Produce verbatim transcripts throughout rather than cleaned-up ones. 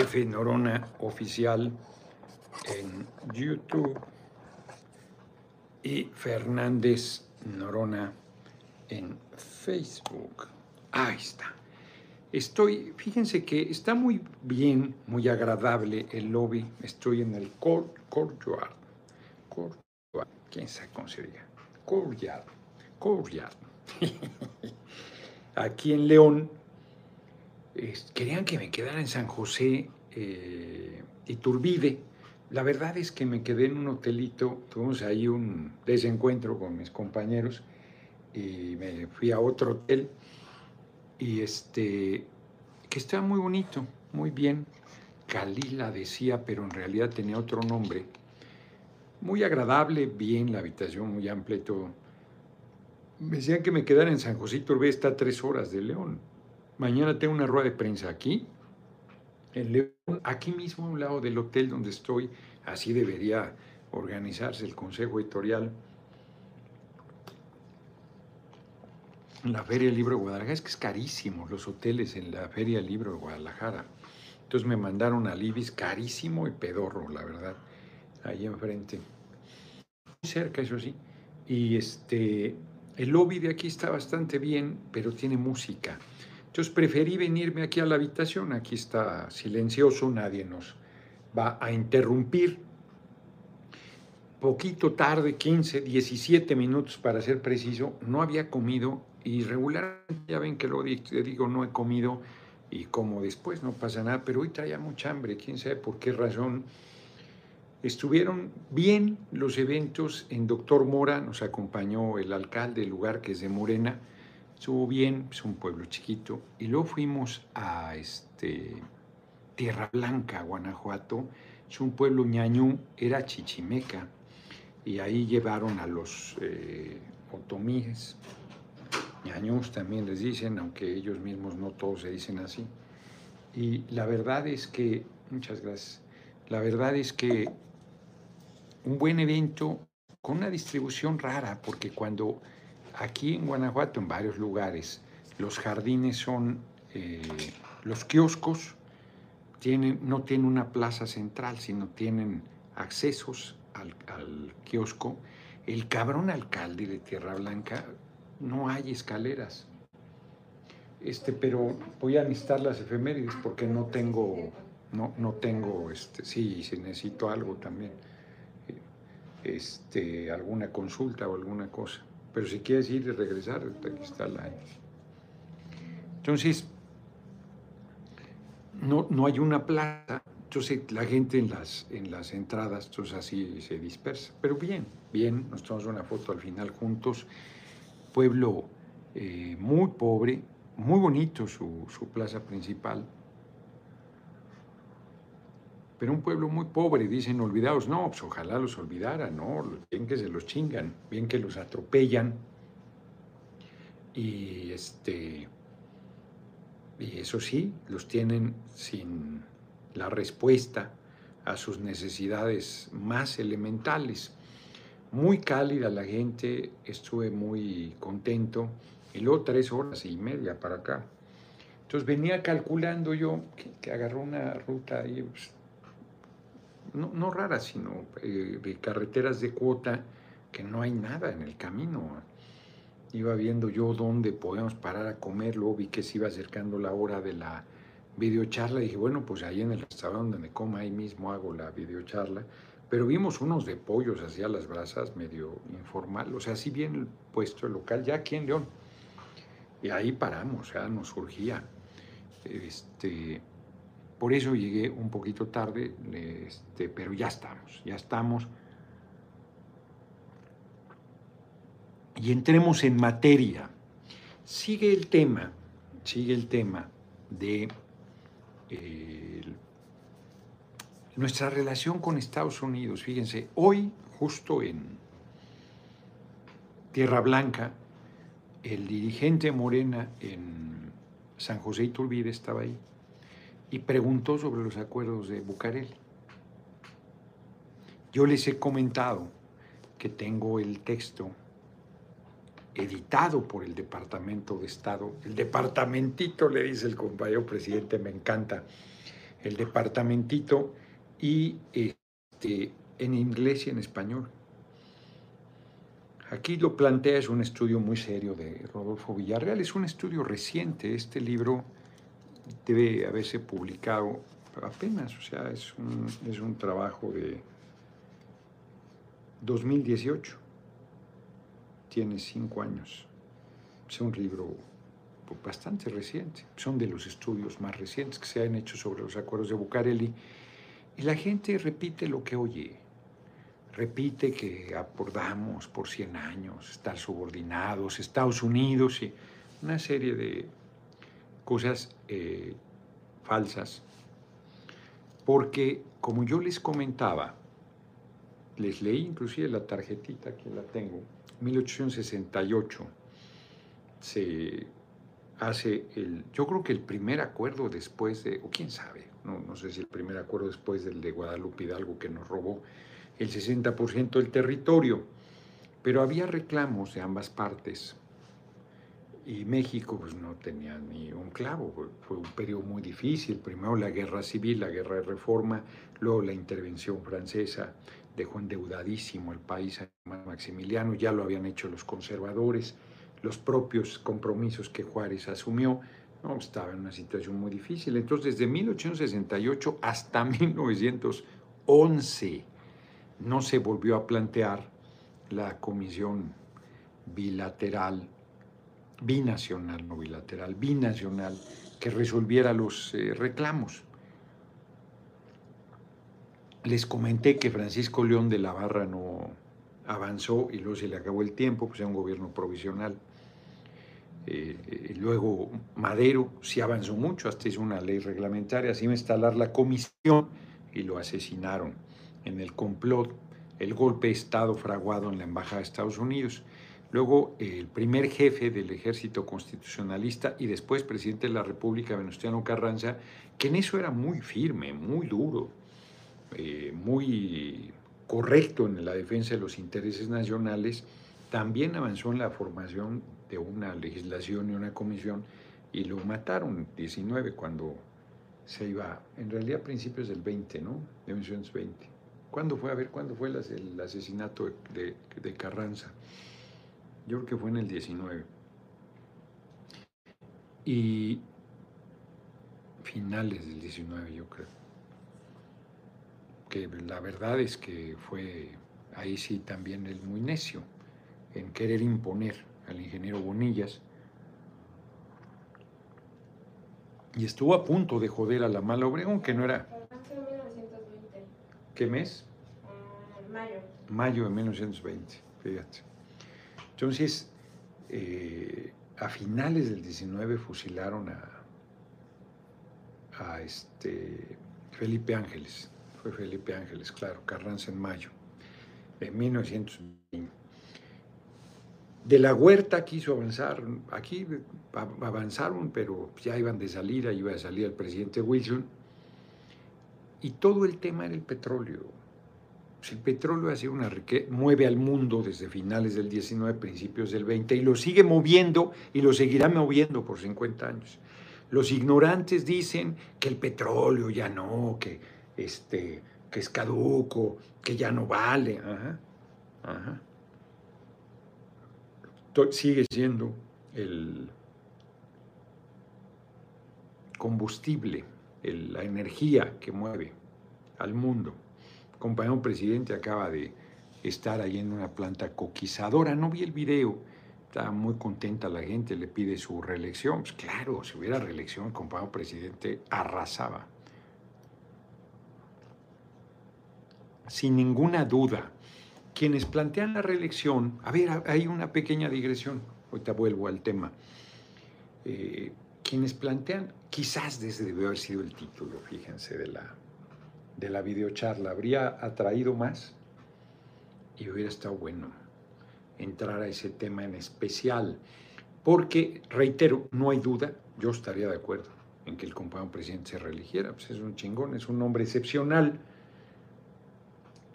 F. Norona Oficial en YouTube y Fernández Norona en Facebook. Ahí está. Estoy, fíjense que está muy bien, muy agradable el lobby. Estoy en el court, courtyard. Courtyard. ¿Quién sabe cómo sería? Courtyard. Courtyard. Aquí en León. Eh, querían que me quedara en San José eh, Iturbide. La verdad es que me quedé en un hotelito. Tuvimos ahí un desencuentro con mis compañeros y me fui a otro hotel. Y este, que está muy bonito, muy bien. Kalila decía, pero en realidad tenía otro nombre. Muy agradable, bien, la habitación muy amplia y todo. Me decían que me quedara en San José Iturbide, está a tres horas de León. Mañana tengo una rueda de prensa aquí, en León, aquí mismo a un lado del hotel donde estoy. Así debería organizarse el Consejo Editorial. La Feria del Libro de Guadalajara, es que es carísimo los hoteles en la Feria del Libro de Guadalajara. Entonces me mandaron al Ibis, carísimo y pedorro, la verdad, ahí enfrente. Muy cerca, eso sí. Y este, el lobby de aquí está bastante bien, pero tiene música. Entonces preferí venirme aquí a la habitación, aquí está silencioso, nadie nos va a interrumpir. Poquito tarde, quince, diecisiete minutos para ser preciso, no había comido. Y regularmente ya ven que luego digo no he comido y como después no pasa nada, pero hoy traía mucha hambre, quién sabe por qué razón. Estuvieron bien los eventos en Doctor Mora, nos acompañó el alcalde del lugar que es de Morena, estuvo bien, es un pueblo chiquito. Y luego fuimos a este, Tierra Blanca, Guanajuato, es un pueblo ñañú, era chichimeca, y ahí llevaron a los eh, otomíes. Ñaños también les dicen, aunque ellos mismos no todos se dicen así. Y la verdad es que, muchas gracias, la verdad es que un buen evento con una distribución rara, porque cuando aquí en Guanajuato, en varios lugares, los jardines son, eh, los kioscos tienen, no tienen una plaza central, sino tienen accesos al, al kiosco. El cabrón alcalde de Tierra Blanca, no hay escaleras, este, pero voy a necesitar las efemérides porque no tengo, no, no tengo, este, sí, si necesito algo también, este, alguna consulta o alguna cosa, pero si quieres ir y regresar, aquí está la... Entonces, no, no hay una plaza, entonces la gente en las, en las entradas, entonces así se dispersa, pero bien, bien, nos tomamos una foto al final juntos. Pueblo eh, muy pobre, muy bonito su, su plaza principal, pero un pueblo muy pobre, dicen olvidados, no, pues ojalá los olvidaran, no, bien que se los chingan, bien que los atropellan, y este, y eso sí, los tienen sin la respuesta a sus necesidades más elementales. Muy cálida la gente, estuve muy contento, y luego tres horas y media para acá. Entonces venía calculando yo, que, que agarró una ruta, ahí, pues, no, no rara, sino eh, de carreteras de cuota, que no hay nada en el camino. Iba viendo yo dónde podíamos parar a comer, luego vi que se iba acercando la hora de la videocharla, y dije, bueno, pues ahí en el restaurante donde me coma, ahí mismo hago la videocharla. Pero vimos unos de pollos hacia las brasas, medio informal, o sea, así bien el puesto, el local, ya aquí en León. Y ahí paramos, ya nos surgía. Este, por eso llegué un poquito tarde, este, pero ya estamos, ya estamos. Y entremos en materia. Sigue el tema, sigue el tema de... Eh, nuestra relación con Estados Unidos. Fíjense, hoy, justo en Tierra Blanca, el dirigente Morena en San José Iturbide estaba ahí y preguntó sobre los acuerdos de Bucareli. Yo les he comentado que tengo el texto editado por el Departamento de Estado. El departamentito, le dice el compañero presidente, me encanta. el departamentito, y este, en inglés y en español. Aquí lo plantea, es un estudio muy serio de Rodolfo Villarreal, es un estudio reciente, este libro debe haberse publicado apenas, o sea, es un, es un trabajo de dos mil dieciocho, tiene cinco años, es un libro bastante reciente, son de los estudios más recientes que se han hecho sobre los acuerdos de Bucareli, y la gente repite lo que oye. Repite que acordamos por cien años, estar subordinados, Estados Unidos y una serie de cosas eh, falsas. Porque, como yo les comentaba, les leí inclusive la tarjetita, que la tengo, mil ochocientos sesenta y ocho, se hace, el, yo creo que el primer acuerdo después de, o quién sabe, no, no sé si el primer acuerdo después del de Guadalupe Hidalgo que nos robó el sesenta por ciento del territorio, pero había reclamos de ambas partes y México pues no tenía ni un clavo, fue un periodo muy difícil, primero la guerra civil, la guerra de reforma, luego la intervención francesa dejó endeudadísimo el país a Maximiliano, ya lo habían hecho los conservadores, los propios compromisos que Juárez asumió, no, estaba en una situación muy difícil, entonces desde mil ochocientos sesenta y ocho hasta mil novecientos once, no se volvió a plantear la comisión bilateral, binacional, no bilateral, binacional, que resolviera los eh, reclamos. Les comenté que Francisco León de la Barra no avanzó y luego se le acabó el tiempo, pues era un gobierno provisional. Eh, eh, luego Madero sí avanzó mucho, hasta hizo una ley reglamentaria, así iba a instalar la comisión y lo asesinaron en el complot, el golpe de Estado fraguado en la Embajada de Estados Unidos. Luego, el primer jefe del Ejército Constitucionalista y después presidente de la República, Venustiano Carranza, que en eso era muy firme, muy duro, eh, muy correcto en la defensa de los intereses nacionales, también avanzó en la formación de una legislación y una comisión y lo mataron diecinueve cuando se iba, en realidad a principios del veinte, ¿no? De mil novecientos veinte. ¿Cuándo fue? A ver, ¿cuándo fue el asesinato de, de Carranza? Yo creo que fue en el diecinueve. Y finales del diecinueve, yo creo. Que la verdad es que fue, ahí sí también el muy necio, en querer imponer al ingeniero Bonillas. Y estuvo a punto de joder a la mala Obregón, que no era... ¿Qué mes? Uh, mayo. Mayo de mil novecientos veinte, fíjate. Entonces, eh, a finales del diecinueve fusilaron a, a este Felipe Ángeles. Fue Felipe Ángeles, claro, Carranza en mayo de mil novecientos veinte. De la Huerta quiso avanzar, aquí avanzaron, pero ya iban de salida, iba a salir el presidente Wilson. Y todo el tema era el petróleo. Pues el petróleo ha sido una riqueza, mueve al mundo desde finales del diecinueve, principios del veinte, y lo sigue moviendo y lo seguirá moviendo por cincuenta años. Los ignorantes dicen que el petróleo ya no, que, este, que es caduco, que ya no vale. Ajá, ajá. Sigue siendo el combustible, la energía que mueve al mundo. El compañero presidente acaba de estar ahí en una planta coquizadora, no vi el video, estaba muy contenta la gente, le pide su reelección. Pues claro, si hubiera reelección, el compañero presidente arrasaba. Sin ninguna duda, quienes plantean la reelección, a ver, hay una pequeña digresión, ahorita vuelvo al tema, eh, quienes plantean, quizás desde debió haber sido el título, fíjense, de la, de la videocharla, habría atraído más y hubiera estado bueno entrar a ese tema en especial, porque, reitero, no hay duda, yo estaría de acuerdo en que el compañero presidente se reeligiera, pues es un chingón, es un hombre excepcional.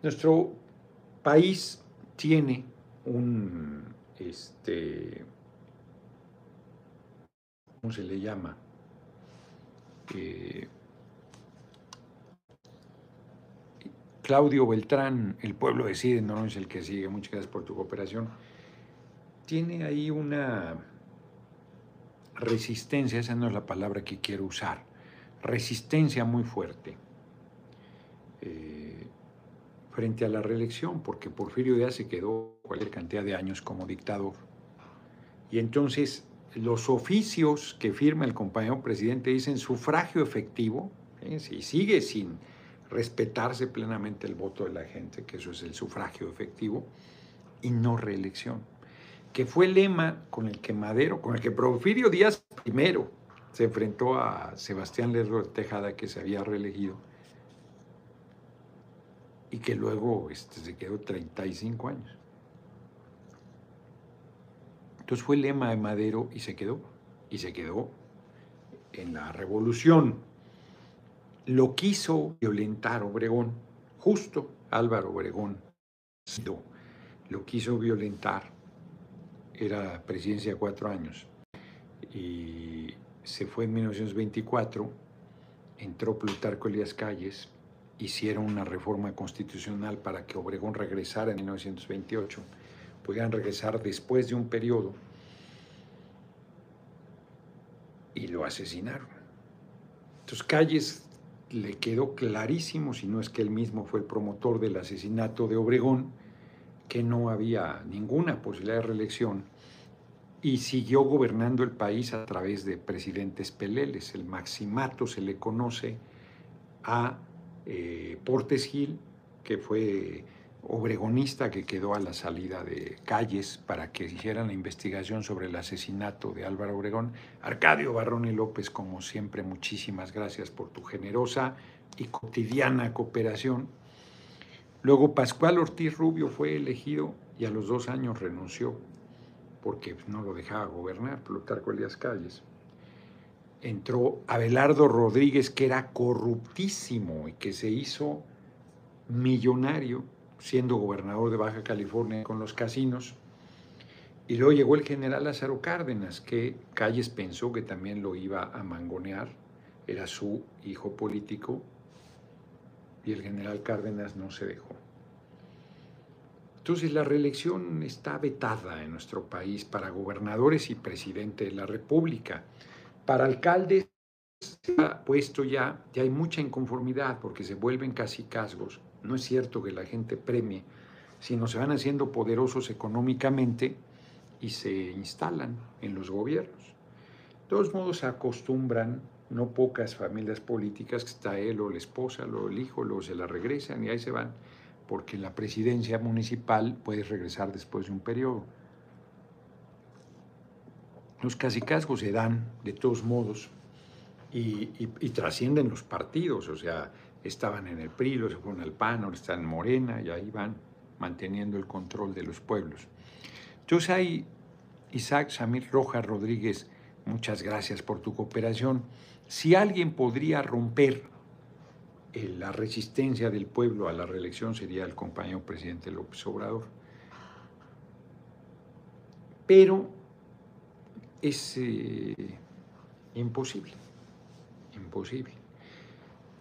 Nuestro país tiene un... este, ¿cómo se le llama? Eh, Claudio Beltrán, El pueblo decide, no es el que sigue, muchas gracias por tu cooperación, tiene ahí una resistencia, esa no es la palabra que quiero usar, resistencia muy fuerte eh, frente a la reelección, porque Porfirio Díaz se quedó cualquier cantidad de años como dictador. Y entonces los oficios que firma el compañero presidente dicen sufragio efectivo, ¿sí? Y sigue sin respetarse plenamente el voto de la gente, que eso es el sufragio efectivo, y no reelección, que fue el lema con el que Madero, con el que Porfirio Díaz primero se enfrentó a Sebastián Lerdo de Tejada, que se había reelegido, y que luego este, se quedó treinta y cinco años. Entonces fue el lema de Madero y se quedó, y se quedó en la revolución. Lo quiso violentar Obregón, justo Álvaro Obregón lo quiso violentar, era presidencia de cuatro años, y se fue en mil novecientos veinticuatro, entró Plutarco Elías Calles, hicieron una reforma constitucional para que Obregón regresara en mil novecientos veintiocho, pudieran regresar después de un periodo, y lo asesinaron. Entonces Calles le quedó clarísimo, si no es que él mismo fue el promotor del asesinato de Obregón, que no había ninguna posibilidad de reelección, y siguió gobernando el país a través de presidentes peleles. El maximato se le conoce a eh, Portes Gil, que fue obregonista, que quedó a la salida de Calles para que hicieran la investigación sobre el asesinato de Álvaro Obregón. Arcadio Barrón y López, como siempre, muchísimas gracias por tu generosa y cotidiana cooperación. Luego Pascual Ortiz Rubio fue elegido y a los dos años renunció porque no lo dejaba gobernar Plutarco Elías Calles. Entró Abelardo Rodríguez, que era corruptísimo y que se hizo millonario siendo gobernador de Baja California con los casinos, y luego llegó el general Lázaro Cárdenas, que Calles pensó que también lo iba a mangonear, era su hijo político, y el general Cárdenas no se dejó. Entonces la reelección está vetada en nuestro país para gobernadores y presidente de la República. Para alcaldes se ha puesto ya, ya hay mucha inconformidad porque se vuelven cacicazgos. No es cierto que la gente premie, sino se van haciendo poderosos económicamente y se instalan en los gobiernos. De todos modos se acostumbran no pocas familias políticas, que está él o la esposa, o el hijo, luego se la regresan y ahí se van, porque la presidencia municipal puede regresar después de un periodo. Los cacicazgos se dan de todos modos y, y, y trascienden los partidos, o sea, estaban en el P R I, los fueron al P A N, ahora están en Morena, y ahí van manteniendo el control de los pueblos. Entonces hay Isaac Samir Rojas Rodríguez, muchas gracias por tu cooperación. Si alguien podría romper eh, la resistencia del pueblo a la reelección sería el compañero presidente López Obrador. Pero es eh, imposible, imposible.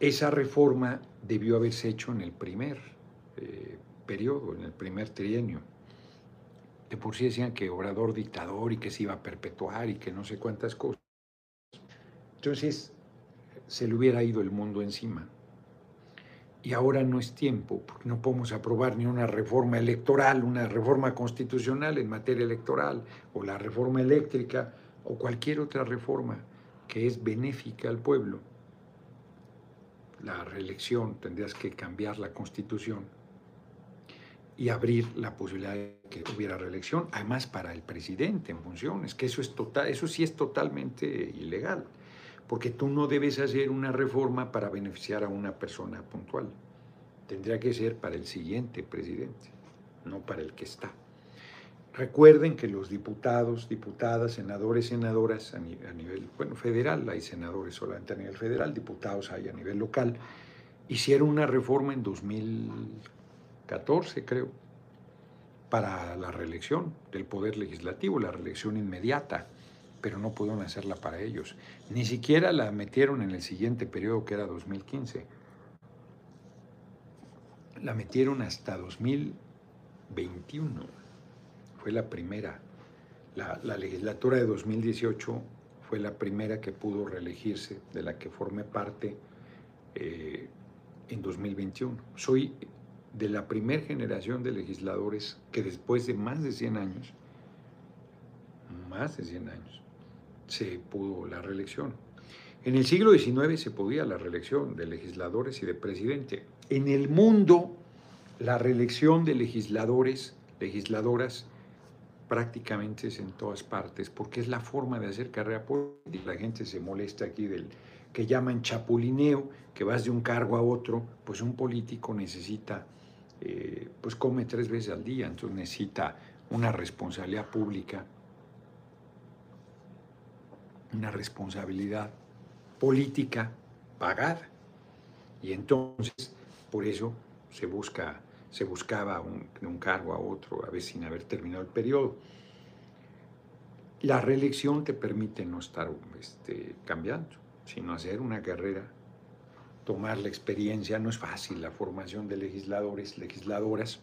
Esa reforma debió haberse hecho en el primer eh, periodo, en el primer trienio. De por sí decían que Obrador dictador y que se iba a perpetuar y que no sé cuántas cosas. Entonces se le hubiera ido el mundo encima. Y ahora no es tiempo, porque no podemos aprobar ni una reforma electoral, una reforma constitucional en materia electoral, o la reforma eléctrica, o cualquier otra reforma que es benéfica al pueblo. La reelección, tendrías que cambiar la Constitución y abrir la posibilidad de que hubiera reelección, además para el presidente en funciones, que eso, es total, eso sí es totalmente ilegal, porque tú no debes hacer una reforma para beneficiar a una persona puntual. Tendría que ser para el siguiente presidente, no para el que está. Recuerden que los diputados, diputadas, senadores, senadoras a nivel, a nivel bueno, federal, hay senadores solamente a nivel federal, diputados hay a nivel local, hicieron una reforma en dos mil catorce, creo, para la reelección del Poder Legislativo, la reelección inmediata, pero no pudieron hacerla para ellos. Ni siquiera la metieron en el siguiente periodo, que era dos mil quince. la metieron hasta dos mil veintiuno. Fue la primera. La, la legislatura de dos mil dieciocho fue la primera que pudo reelegirse, de la que formé parte eh, en dos mil veintiuno. Soy de la primera generación de legisladores que después de más de cien años, más de cien años, se pudo la reelección. En el siglo diecinueve se podía la reelección de legisladores y de presidente. En el mundo, la reelección de legisladores, legisladoras, prácticamente es en todas partes, porque es la forma de hacer carrera política. La gente se molesta aquí del que llaman chapulineo, que vas de un cargo a otro. Pues un político necesita, eh, pues come tres veces al día, entonces necesita una responsabilidad pública, una responsabilidad política pagada. Y entonces, por eso se busca... se buscaba un, de un cargo a otro, a veces sin haber terminado el periodo. La reelección te permite no estar este, cambiando, sino hacer una carrera, tomar la experiencia. No es fácil la formación de legisladores, legisladoras,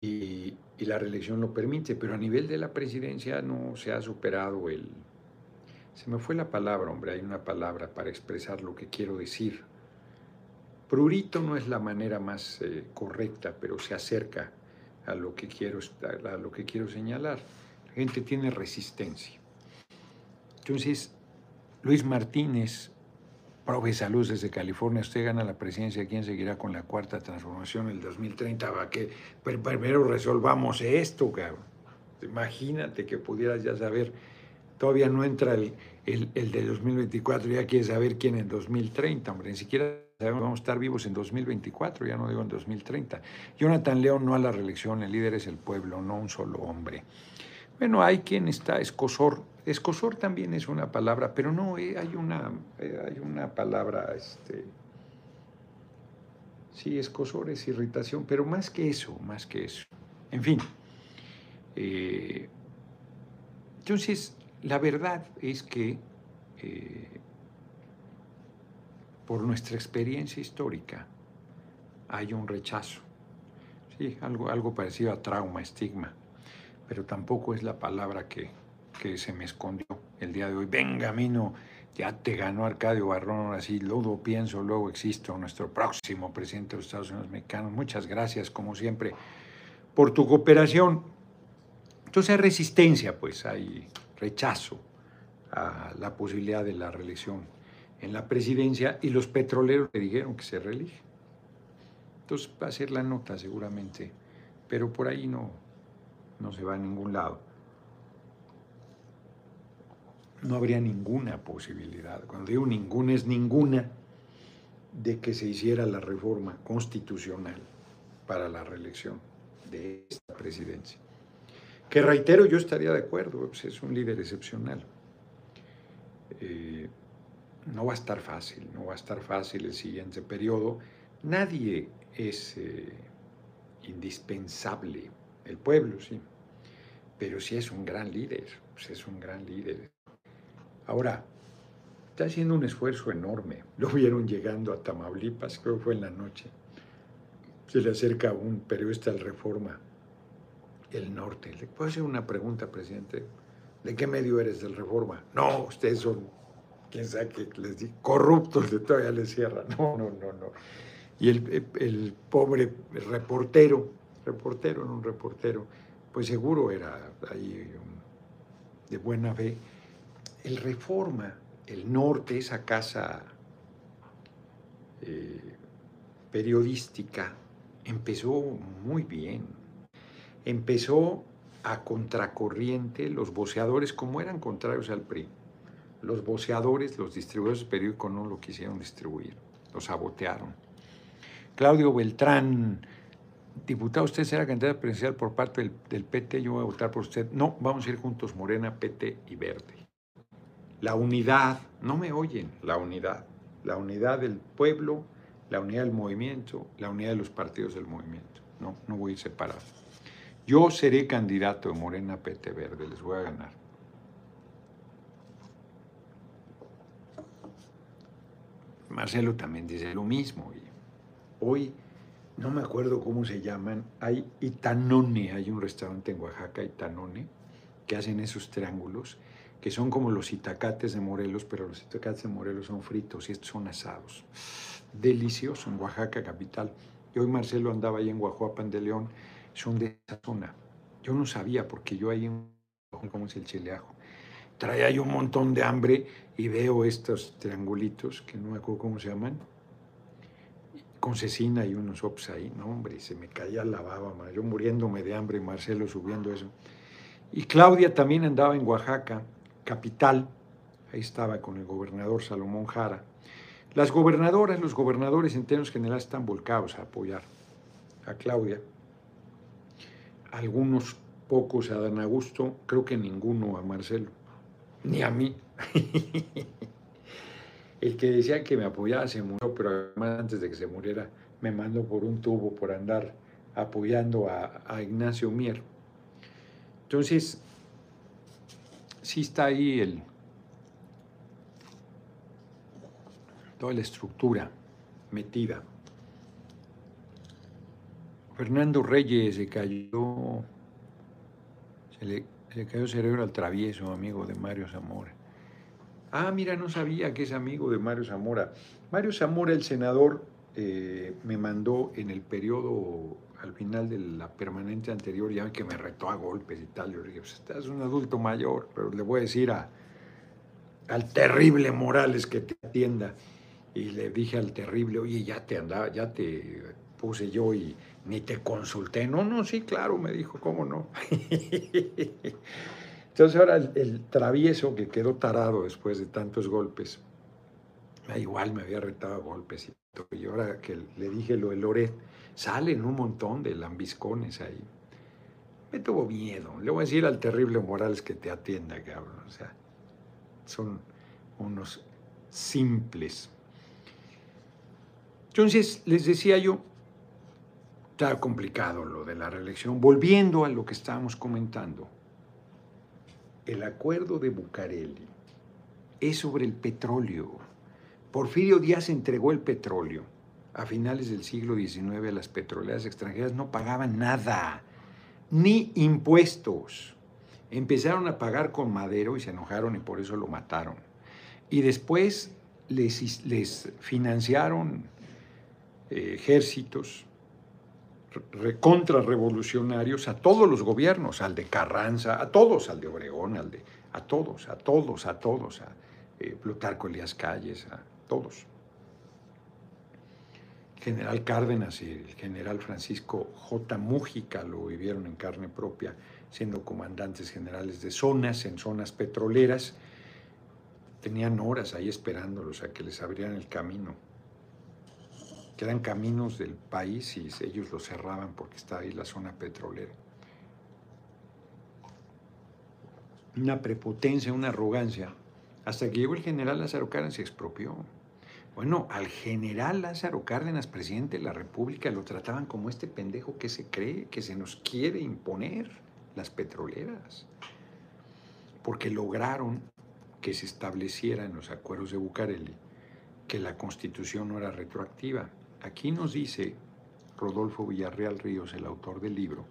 y, y la reelección lo permite, pero a nivel de la presidencia no se ha superado el... Se me fue la palabra, hombre, hay una palabra para expresar lo que quiero decir. Prurito no es la manera más eh, correcta, pero se acerca a lo que quiero, a lo que quiero señalar. La gente tiene resistencia. Entonces, Luis Martínez, prove salud desde California, usted gana la presidencia, ¿quién seguirá con la cuarta transformación en el dos mil treinta? Va, que primero resolvamos esto, cabrón. Imagínate que pudieras ya saber, todavía no entra el, el, el de dos mil veinticuatro, ya quieres saber quién en dos mil treinta, hombre, ni siquiera... Vamos a estar vivos en dos mil veinticuatro, ya no digo en dos mil treinta. Jonathan León, no a la reelección, el líder es el pueblo, no un solo hombre. Bueno, hay quien está escozor. Escozor también es una palabra, pero no, eh, hay, una, eh, hay una palabra... Este... Sí, escozor es irritación, pero más que eso, más que eso. En fin. Eh... Entonces, la verdad es que... Eh... por nuestra experiencia histórica, hay un rechazo. Sí, algo, algo parecido a trauma, estigma, pero tampoco es la palabra que, que se me escondió el día de hoy. Venga, Mino, ya te ganó Arcadio Barrón, ahora sí, luego pienso, luego existo, nuestro próximo presidente de los Estados Unidos mexicanos. Muchas gracias, como siempre, por tu cooperación. Entonces hay resistencia, pues, hay rechazo a la posibilidad de la reelección en la presidencia, y los petroleros le dijeron que se reelige. Entonces va a ser la nota seguramente, pero por ahí no, no se va a ningún lado. No habría ninguna posibilidad, cuando digo ninguna es ninguna, de que se hiciera la reforma constitucional para la reelección de esta presidencia. Que reitero, yo estaría de acuerdo, pues es un líder excepcional. Eh, No va a estar fácil, no va a estar fácil el siguiente periodo. Nadie es eh, indispensable, el pueblo sí, pero sí es un gran líder, pues es un gran líder. Ahora, está haciendo un esfuerzo enorme. Lo vieron llegando a Tamaulipas, creo que fue en la noche. Se le acerca a un periodista del Reforma, el norte. Le puedo hacer una pregunta, presidente. ¿De qué medio eres del Reforma? No, ustedes son... quién sabe que les di, corruptos, de todavía les cierra. No, no, no, no. Y el, el pobre reportero, reportero, no un reportero, pues seguro era ahí de buena fe. El Reforma, el norte, esa casa eh, periodística, empezó muy bien. Empezó a contracorriente, los voceadores, como eran contrarios al P R I. Los voceadores, los distribuidores del periódico no lo quisieron distribuir, lo sabotearon. Claudio Beltrán, diputado, usted será candidato presidencial por parte del, del P T, yo voy a votar por usted. No, vamos a ir juntos, Morena, P T y Verde. La unidad, no me oyen, la unidad. La unidad del pueblo, la unidad del movimiento, la unidad de los partidos del movimiento. No, no voy a ir separado. Yo seré candidato de Morena, P T, Verde, les voy a ganar. Marcelo también dice lo mismo. hoy, no me acuerdo cómo se llaman, hay itanone, hay un restaurante en Oaxaca, itanone, que hacen esos triángulos, que son como los itacates de Morelos, pero los itacates de Morelos son fritos y estos son asados. Delicioso, en Oaxaca capital. Y hoy Marcelo andaba ahí en Guajuapan de León, son de esa zona. Yo no sabía, porque yo ahí en como es el chileajo. Traía yo un montón de hambre y veo estos triangulitos, que no me acuerdo cómo se llaman, con cecina y unos ops ahí. No, hombre, se me caía la baba, man. Yo muriéndome de hambre, Marcelo subiendo eso. Y Claudia también andaba en Oaxaca, capital. Ahí estaba con el gobernador Salomón Jara. Las gobernadoras, los gobernadores en términos generales están volcados a apoyar a Claudia. Algunos pocos a Dan Augusto, creo que ninguno a Marcelo, ni a mí. El que decía que me apoyaba se murió, pero además antes de que se muriera me mandó por un tubo por andar apoyando a, a Ignacio Mier. Entonces, sí está ahí el, toda la estructura metida. Fernando Reyes se cayó, se le, se le cayó cerebro al travieso, amigo de Mario Zamora. Ah, mira, no sabía que es amigo de Mario Zamora. Mario Zamora, el senador, eh, me mandó en el periodo... al final de la permanente anterior, ya que me retó a golpes y tal, yo le dije, pues estás un adulto mayor, pero le voy a decir a, al terrible Morales que te atienda. Y le dije al terrible, oye, ya te andaba, ya te puse yo y ni te consulté. No, no, sí, claro, me dijo, ¿cómo no? Entonces ahora el, el travieso que quedó tarado después de tantos golpes, igual me había retado a golpes y todo. Y ahora que le dije lo de Loret, salen un montón de lambiscones ahí. Me tuvo miedo. Le voy a decir al terrible Morales que te atienda, cabrón. O sea, son unos simples. Entonces, les decía yo, está complicado lo de la reelección. Volviendo a lo que estábamos comentando, el acuerdo de Bucareli es sobre el petróleo. Porfirio Díaz entregó el petróleo. A finales del siglo diecinueve, las petroleras extranjeras no pagaban nada, ni impuestos. Empezaron a pagar con Madero y se enojaron y por eso lo mataron. Y después les, les financiaron eh, ejércitos re, contrarrevolucionarios a todos los gobiernos, al de Carranza, a todos, al de Obregón, al de, a todos, a todos, a todos, a eh, Plutarco Elías Calles, a todos. General Cárdenas y el general Francisco J. Mújica lo vivieron en carne propia, siendo comandantes generales de zonas, en zonas petroleras. Tenían horas ahí esperándolos a que les abrieran el camino, que eran caminos del país y ellos los cerraban porque estaba ahí la zona petrolera. Una prepotencia, una arrogancia. Hasta que llegó el general Lázaro Cárdenas y se expropió. Bueno, al general Lázaro Cárdenas, presidente de la República, lo trataban como este pendejo que se cree, que se nos quiere imponer las petroleras. Porque lograron que se estableciera en los acuerdos de Bucareli que la Constitución no era retroactiva. Aquí nos dice Rodolfo Villarreal Ríos, el autor del libro,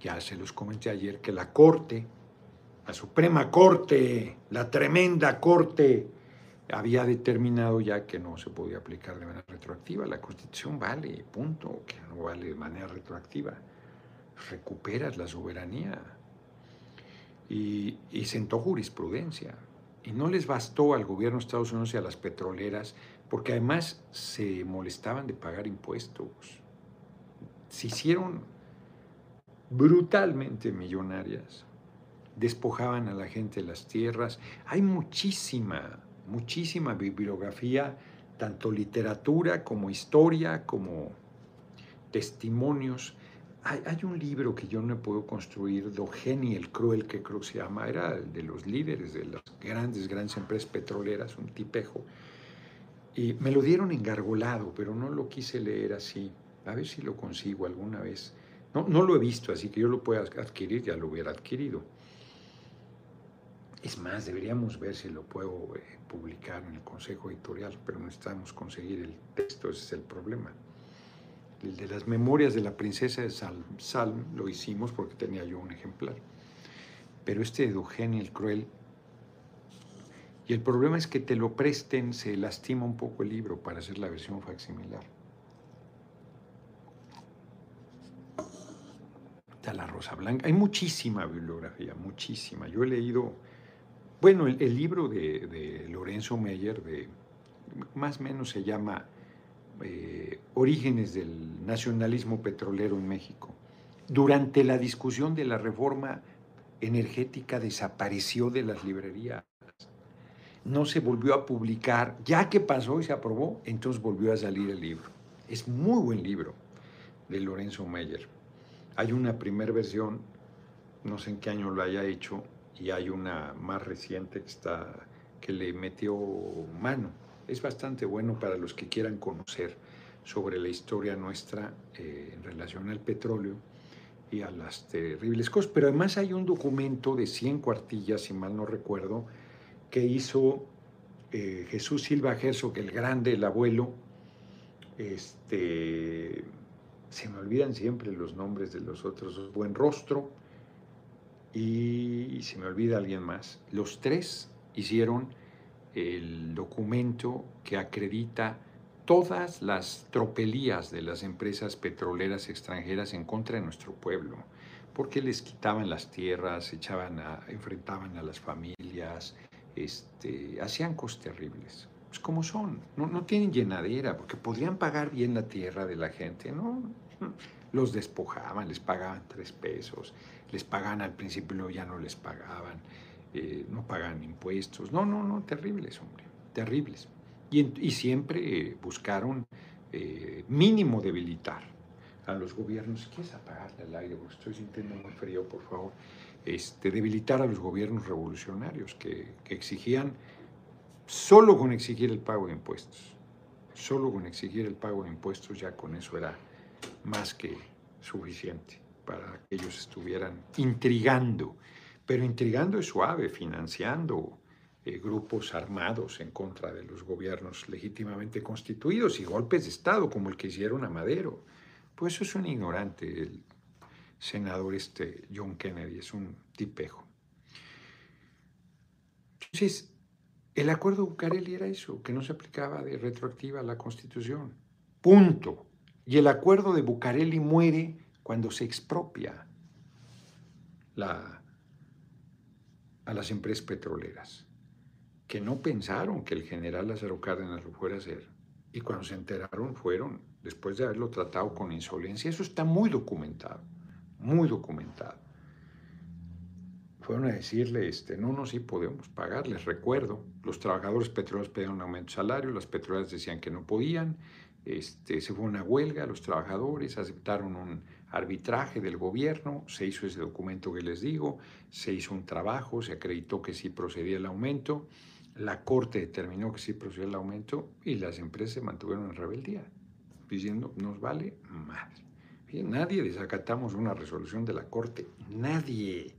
ya se los comenté ayer, que la Corte, la Suprema Corte, la tremenda Corte, había determinado ya que no se podía aplicar de manera retroactiva. La Constitución vale, punto, que no vale de manera retroactiva. Recuperas la soberanía. Y, y sentó jurisprudencia. Y no les bastó al gobierno de Estados Unidos y a las petroleras, porque además se molestaban de pagar impuestos. Se hicieron brutalmente millonarias. Despojaban a la gente de las tierras. Hay muchísima... muchísima bibliografía, tanto literatura como historia, como testimonios. Hay, hay un libro que yo no he podido construir, de Eugeni el Cruel, que creo que se llama, era el de los líderes de las grandes, grandes empresas petroleras, un tipejo. Y me lo dieron engargolado, pero no lo quise leer así. A ver si lo consigo alguna vez. No, no lo he visto, así que yo lo puedo adquirir, ya lo hubiera adquirido. Es más, deberíamos ver si lo puedo eh, publicar en el Consejo Editorial, pero necesitamos conseguir el texto, ese es el problema. el de las memorias de la princesa de Salm, Salm lo hicimos porque tenía yo un ejemplar, pero este de Eugenio el Cruel, y el problema es que te lo presten, se lastima un poco el libro para hacer la versión facsimilar. Está la Rosa Blanca, hay muchísima bibliografía, muchísima. Yo he leído, bueno, el, el libro de, de Lorenzo Meyer, de, más o menos se llama eh, Orígenes del Nacionalismo Petrolero en México. Durante la discusión de la reforma energética desapareció de las librerías. No se volvió a publicar, ya que pasó y se aprobó, entonces volvió a salir el libro. Es muy buen libro de Lorenzo Meyer. Hay una primera versión, no sé en qué año lo haya hecho, y hay una más reciente que, está, que le metió mano. Es bastante bueno para los que quieran conocer sobre la historia nuestra eh, en relación al petróleo y a las terribles cosas. Pero además hay un documento de cien cuartillas, si mal no recuerdo, que hizo eh, Jesús Silva Herzog, el grande, el abuelo. Este, se me olvidan siempre los nombres de los otros. Buen Rostro y, y se me olvida alguien más. Los tres hicieron el documento que acredita todas las tropelías de las empresas petroleras extranjeras en contra de nuestro pueblo, porque les quitaban las tierras, echaban a, enfrentaban a las familias. Este, hacían cosas terribles, pues como son, no, no tienen llenadera, porque podrían pagar bien la tierra de la gente, ¿no? Los despojaban, les pagaban tres pesos, les pagaban al principio, ya no les pagaban, eh, no pagaban impuestos, no, no, no, terribles, hombre, terribles. Y, y siempre buscaron eh, mínimo debilitar a los gobiernos. ¿Quieres apagarle el aire? Porque estoy sintiendo muy frío, por favor. Este, debilitar a los gobiernos revolucionarios que, que exigían solo con exigir el pago de impuestos. Solo con exigir el pago de impuestos ya con eso era más que suficiente para que ellos estuvieran intrigando. Pero intrigando es suave, financiando eh, grupos armados en contra de los gobiernos legítimamente constituidos y golpes de Estado como el que hicieron a Madero. Pues eso es un ignorante, el senador este John Kennedy, es un tipejo. Entonces, el acuerdo de Bucareli era eso, que no se aplicaba de retroactiva a la Constitución. Punto. Y el acuerdo de Bucareli muere cuando se expropia la, a las empresas petroleras, que no pensaron que el general Lázaro Cárdenas lo fuera a hacer. Y cuando se enteraron fueron, después de haberlo tratado con insolencia. Eso está muy documentado. muy documentado, fueron a decirle, este, no, no, sí podemos pagar, les recuerdo, los trabajadores petroleros pedían un aumento de salario, las petroleras decían que no podían, este, se fue una huelga, los trabajadores aceptaron un arbitraje del gobierno, se hizo ese documento que les digo, se hizo un trabajo, se acreditó que sí procedía el aumento, la corte determinó que sí procedía el aumento y las empresas se mantuvieron en rebeldía, diciendo, nos vale madre. Nadie desacatamos una resolución de la Corte, nadie.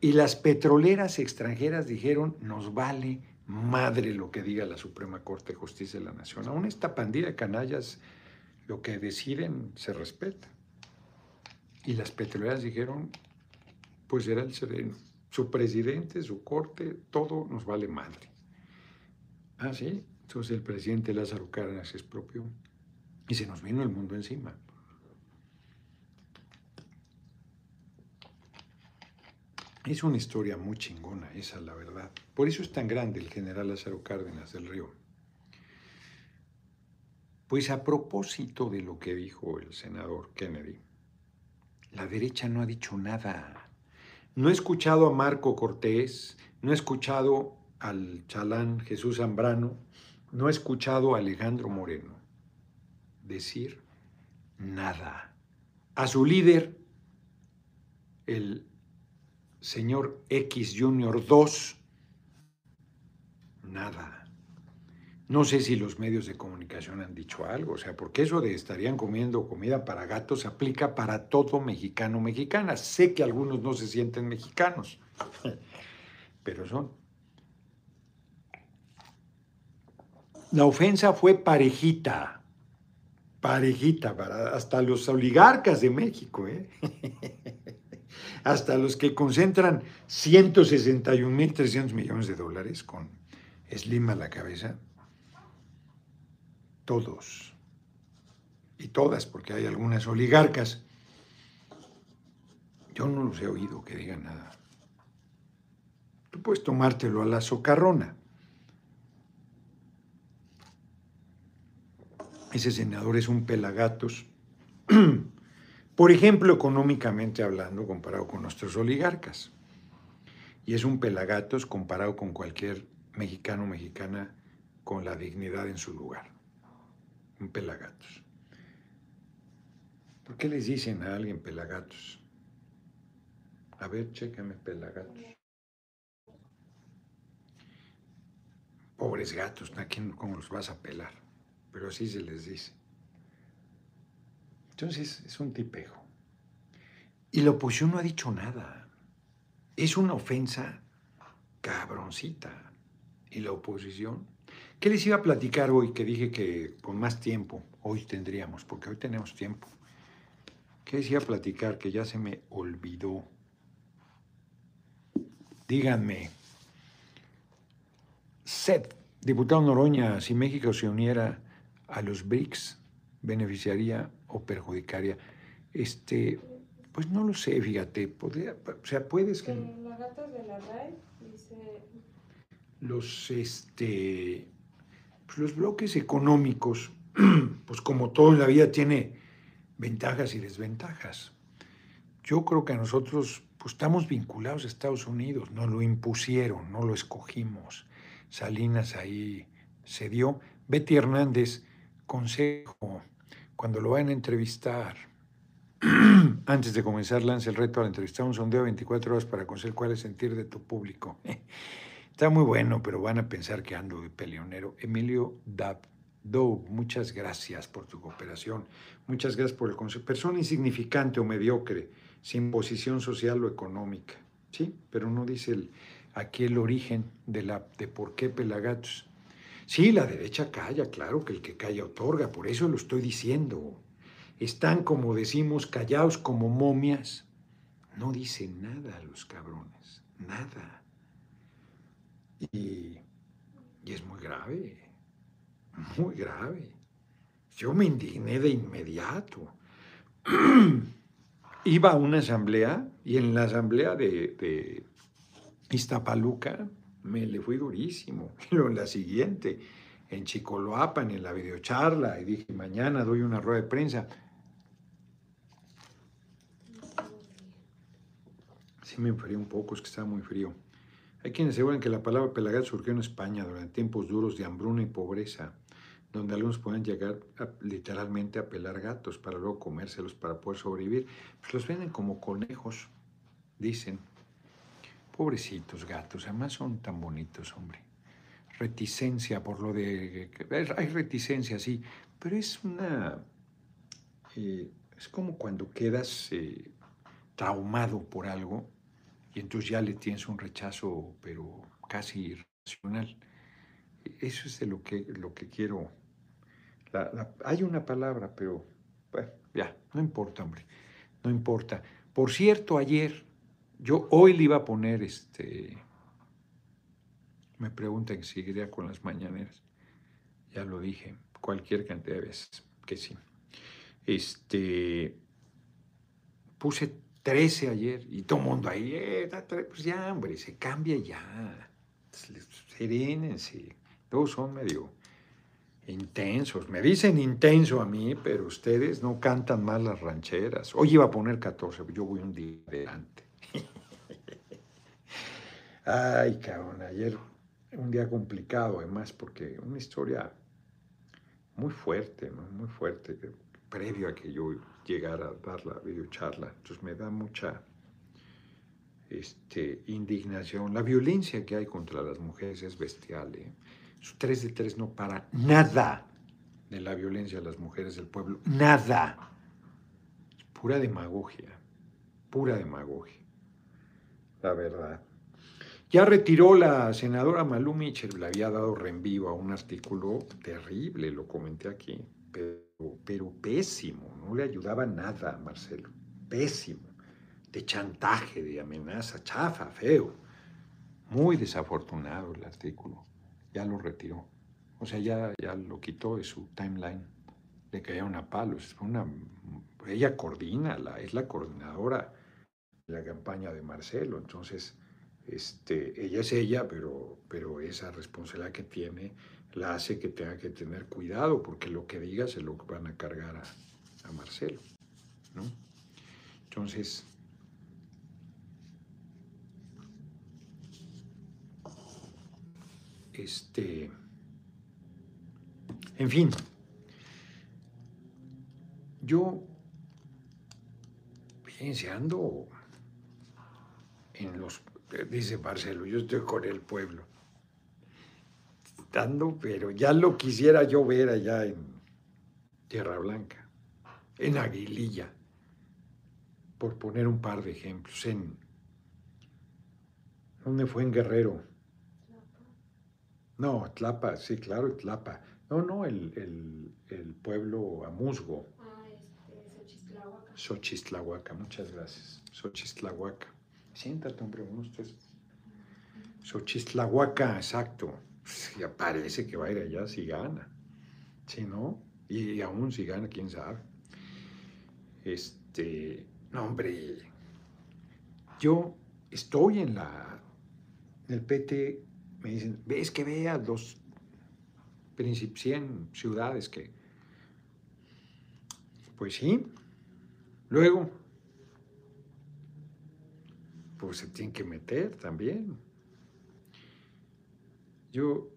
Y las petroleras extranjeras dijeron, nos vale madre lo que diga la Suprema Corte de Justicia de la Nación. Aún esta pandilla de canallas, lo que deciden se respeta. Y las petroleras dijeron, pues era el sereno, su presidente, su corte, todo nos vale madre. Ah, sí, entonces el presidente Lázaro Cárdenas se expropió y se nos vino el mundo encima. Es una historia muy chingona, esa es la verdad. Por eso es tan grande el general Lázaro Cárdenas del Río. Pues a propósito de lo que dijo el senador Kennedy, la derecha no ha dicho nada. No he escuchado a Marco Cortés, no he escuchado al chalán Jesús Zambrano, no he escuchado a Alejandro Moreno decir nada. A su líder, el señor X Junior dos, nada. No sé si los medios de comunicación han dicho algo, o sea, porque eso de estarían comiendo comida para gatos aplica para todo mexicano o mexicana. Sé que algunos no se sienten mexicanos, pero son. La ofensa fue parejita, parejita para hasta los oligarcas de México, ¿eh? Hasta los que concentran ciento sesenta y un mil trescientos millones de dólares con Slim a la cabeza, todos y todas, porque hay algunas oligarcas. Yo no los he oído que digan nada. Tú puedes tomártelo a la socarrona. Ese senador es un pelagatos, por ejemplo, económicamente hablando, comparado con nuestros oligarcas. Y es un pelagatos comparado con cualquier mexicano o mexicana con la dignidad en su lugar. Un pelagatos. ¿Por qué les dicen a alguien pelagatos? A ver, chécame, pelagatos. Pobres gatos, ¿a quién, cómo los vas a pelar? Pero así se les dice. Entonces, es un tipejo. Y la oposición no ha dicho nada. Es una ofensa cabroncita. Y la oposición... ¿Qué les iba a platicar hoy? Que dije que con más tiempo, hoy tendríamos, porque hoy tenemos tiempo. ¿Qué les iba a platicar? Que ya se me olvidó. Díganme. Seth, diputado Noroña, si México se uniera a los brics, ¿beneficiaría o perjudicaría? Este, pues no lo sé, fíjate. Podría, o sea, puedes... Que... Los gatos de la R A I, dice... Los, este, pues los bloques económicos, pues como todo en la vida, tiene ventajas y desventajas. Yo creo que nosotros, pues estamos vinculados a Estados Unidos. Nos lo impusieron, no lo escogimos. Salinas ahí se dio. Betty Hernández, consejo, cuando lo van a entrevistar, antes de comenzar, lanza el reto a la entrevista, un sondeo de veinticuatro horas para conocer cuál es el sentir de tu público. Está muy bueno, pero van a pensar que ando de peleonero. Emilio Dabdow, muchas gracias por tu cooperación. Muchas gracias por el consejo. Persona insignificante o mediocre, sin posición social o económica. Sí, pero no dice el... Aquí el origen de, la, de por qué pelagatos. Sí, la derecha calla, claro que el que calla otorga, por eso lo estoy diciendo. Están, como decimos, callados como momias. No dicen nada a los cabrones, nada. Y, y es muy grave, muy grave. Yo me indigné de inmediato. Iba a una asamblea y en la asamblea de... de Iztapaluca, me le fui durísimo. Pero en la siguiente, en Chicoloapan, en la videocharla, y dije, mañana doy una rueda de prensa. Sí me enfrié un poco, es que estaba muy frío. Hay quienes aseguran que la palabra pelagato surgió en España durante tiempos duros de hambruna y pobreza, donde algunos pueden llegar a, literalmente a pelar gatos para luego comérselos para poder sobrevivir. Pues los venden como conejos, dicen. Pobrecitos gatos, además son tan bonitos, hombre. Reticencia por lo de... Hay reticencia, sí, pero es una... Eh, es como cuando quedas eh, traumado por algo y entonces ya le tienes un rechazo, pero casi irracional. Eso es de lo que, lo que quiero... La, la, hay una palabra, pero... Bueno, ya, no importa, hombre, no importa. Por cierto, ayer... Yo hoy le iba a poner, este, me preguntan si seguiría con las mañaneras. Ya lo dije, cualquier cantidad de veces, que sí. Este, puse trece ayer y todo el mundo ahí, eh, pues ya, hombre, se cambia ya. Serénense, todos son medio intensos. Me dicen intenso a mí, pero ustedes no cantan más las rancheras. Hoy iba a poner catorce, yo voy un día adelante. Ay, cabrón, ayer un día complicado, además, porque una historia muy fuerte, ¿no? Muy fuerte, previo a que yo llegara a dar la videocharla. Entonces me da mucha este, indignación. La violencia que hay contra las mujeres es bestial, ¿eh? Tres de tres no para nada de la violencia de las mujeres del pueblo. Nada. Es pura demagogia, pura demagogia. La verdad. Ya retiró la senadora Malú Michel, le había dado reenvío a un artículo terrible, lo comenté aquí, pero pero pésimo, no le ayudaba nada a Marcelo, pésimo, de chantaje, de amenaza, chafa, feo. Muy desafortunado el artículo, ya lo retiró, o sea, ya, ya lo quitó de su timeline, le cayeron a palos. Una, ella coordina, la, es la coordinadora de la campaña de Marcelo, entonces este, ella es ella, pero, pero esa responsabilidad que tiene la hace que tenga que tener cuidado, porque lo que diga se lo van a cargar a, a Marcelo, ¿no? Entonces, este, en fin, yo, fíjense, ando en los, dice Marcelo, yo estoy con el pueblo, dando, pero ya lo quisiera yo ver allá en Tierra Blanca, en Aguililla, por poner un par de ejemplos. En, ¿dónde fue? En Guerrero. No, Tlapa, sí, claro, Tlapa. No, no, el, el, el pueblo Amuzgo. Ah, este, Xochitlahuaca. Xochitlahuaca, muchas gracias. Xochitlahuaca. Siéntate, hombre, unos tres. Xochitlahuaca, exacto. Ya parece que va a ir allá si gana. Si no, y, y aún si gana, quién sabe. Este, no, hombre, yo estoy en la, en el P T, me dicen, ves que veas los cien ciudades que, pues sí, luego, pues se tienen que meter también. Yo,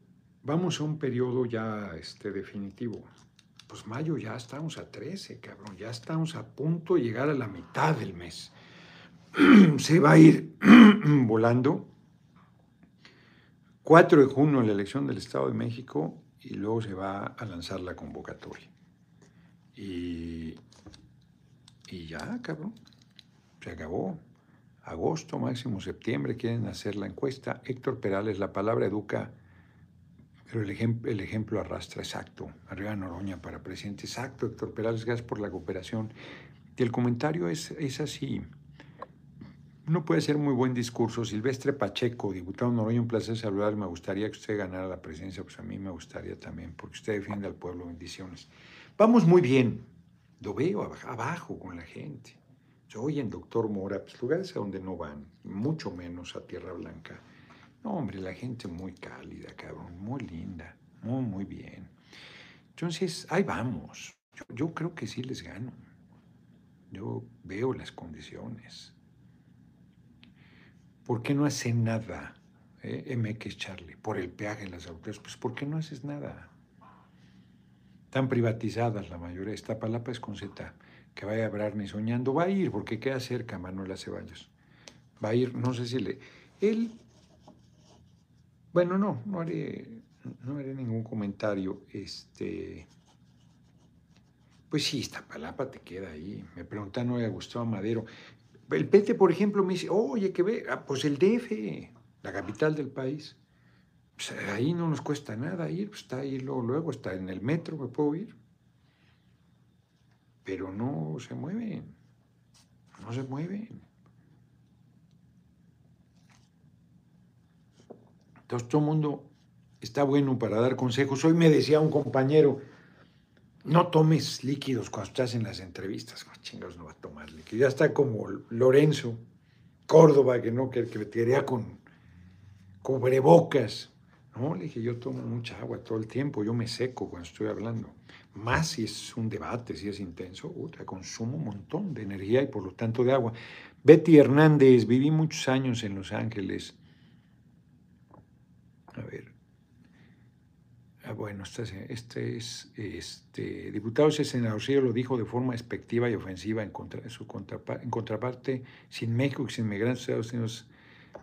vamos a un periodo ya este, definitivo. Pues mayo ya estamos a trece, cabrón. Ya estamos a punto de llegar a la mitad del mes. Se va a ir volando. cuatro de junio la elección del Estado de México y luego se va a lanzar la convocatoria. Y, y ya, cabrón. Se acabó. Agosto, máximo septiembre, quieren hacer la encuesta. Héctor Perales, la palabra educa. Pero el, ejem el ejemplo arrastra, exacto. Arriba Noroña para presidente, exacto. Héctor Perales, gracias por la cooperación. Y el comentario es, es así. No puede ser muy buen discurso. Silvestre Pacheco, diputado Noroña, un placer saludar. Me gustaría que usted ganara la presidencia. Pues a mí me gustaría también, porque usted defiende al pueblo. Bendiciones. Vamos muy bien. Lo veo abajo, abajo con la gente. Yo hoy en Doctor Mora, pues lugares a donde no van, mucho menos a Tierra Blanca. No, hombre, la gente muy cálida, cabrón, muy linda, muy, muy bien. Entonces, ahí vamos. Yo, yo creo que sí les gano. Yo veo las condiciones. ¿Por qué no hace nada, eh, M X Charlie? Por el peaje en las autoridades. Pues, ¿por qué no haces nada? Están privatizadas la mayoría. Iztapalapa es con Z. Que vaya a hablar ni soñando. Va a ir, porque queda cerca Manuela Ceballos. Va a ir, no sé si le... Él... Bueno, no, no haré, no haré ningún comentario. Este, pues sí, Iztapalapa te queda ahí. Me preguntan, ¿no le gustó a Madero? El P T, por ejemplo, me dice, oye, que ve, ah, pues el D F, la capital del país. Pues ahí no nos cuesta nada ir, pues está ahí luego, luego, está en el metro, me puedo ir. Pero no se mueven, no se mueven. Entonces, todo el mundo está bueno para dar consejos. Hoy me decía un compañero, no tomes líquidos cuando estás en las entrevistas. Oh, chingados, no va a tomar líquidos. Ya está como Lorenzo Córdoba, que no, que, que tiraría con cubrebocas. No, le dije, yo tomo mucha agua todo el tiempo. Yo me seco cuando estoy hablando. Más si es un debate, si es intenso. Uy, consumo un montón de energía y por lo tanto de agua. Betty Hernández, viví muchos años en Los Ángeles. A ver, ah, bueno, este, este es, este, diputado, ese senador lo dijo de forma despectiva y ofensiva en, contra, en su contraparte, en contraparte, sin México y sin migrantes, Estados Unidos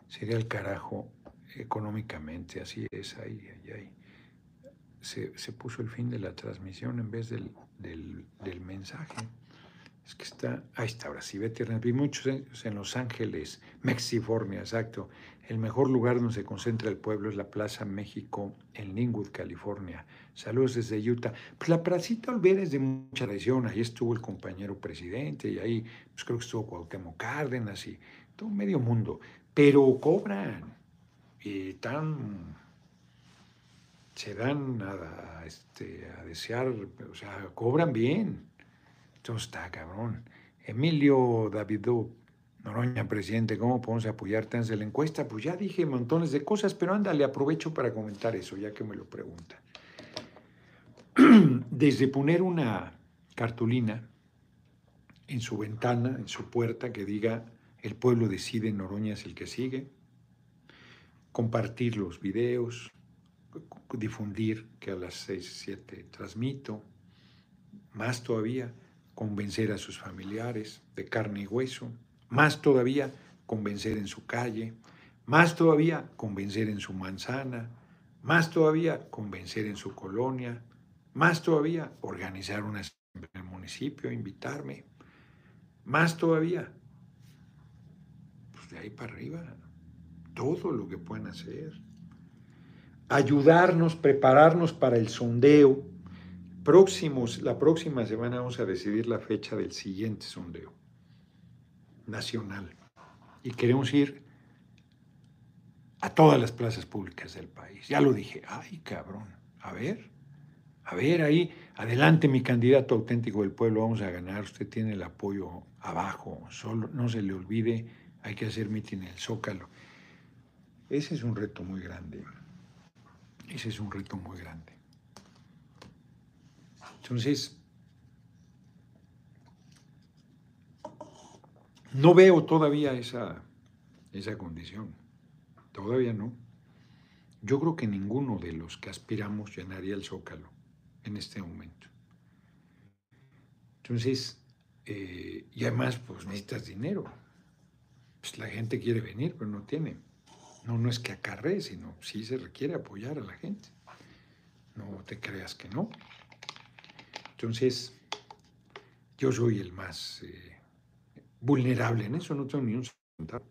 sería el carajo económicamente, así es, ahí, ahí, ahí. Se, se puso el fin de la transmisión en vez del, del, del mensaje. Es que está, ahí está, ahora sí, veterana. Vi muchos en, en Los Ángeles, Mexifornia, exacto. El mejor lugar donde se concentra el pueblo es la Plaza México en Linwood, California. Saludos desde Utah. Pues la Placita Olvera es de mucha tradición. Ahí estuvo el compañero presidente y ahí pues creo que estuvo Cuauhtémoc Cárdenas y todo medio mundo. Pero cobran y tan... se dan a, a, este, a desear, o sea, cobran bien. Esto está cabrón. Emilio Davidó Noroña, presidente, ¿cómo podemos apoyar tan de la encuesta? Pues ya dije montones de cosas, pero ándale, aprovecho para comentar eso, ya que me lo preguntan. Desde poner una cartulina en su ventana, en su puerta, que diga, el pueblo decide, Noroña es el que sigue, compartir los videos, difundir que a las seis, siete transmito, más todavía convencer a sus familiares de carne y hueso, más todavía convencer en su calle, más todavía convencer en su manzana, más todavía convencer en su colonia, más todavía organizar una asamblea en el municipio, invitarme, más todavía, pues de ahí para arriba, todo lo que puedan hacer. Ayudarnos, prepararnos para el sondeo. Próximos, la próxima semana vamos a decidir la fecha del siguiente sondeo nacional. Y queremos ir a todas las plazas públicas del país. Ya lo dije, ay cabrón, a ver, a ver ahí, adelante mi candidato auténtico del pueblo, vamos a ganar, usted tiene el apoyo abajo, solo, no se le olvide, hay que hacer mitin en el Zócalo. Ese es un reto muy grande. Ese es un reto muy grande. Entonces, no veo todavía esa, esa condición. Todavía no. Yo creo que ninguno de los que aspiramos llenaría el Zócalo en este momento. Entonces, eh, y además, pues necesitas dinero. Pues la gente quiere venir, pero no tiene. No, no es que acarree, sino sí se requiere apoyar a la gente. No te creas que no. Entonces, yo soy el más eh, vulnerable en eso, no tengo ni un centavo.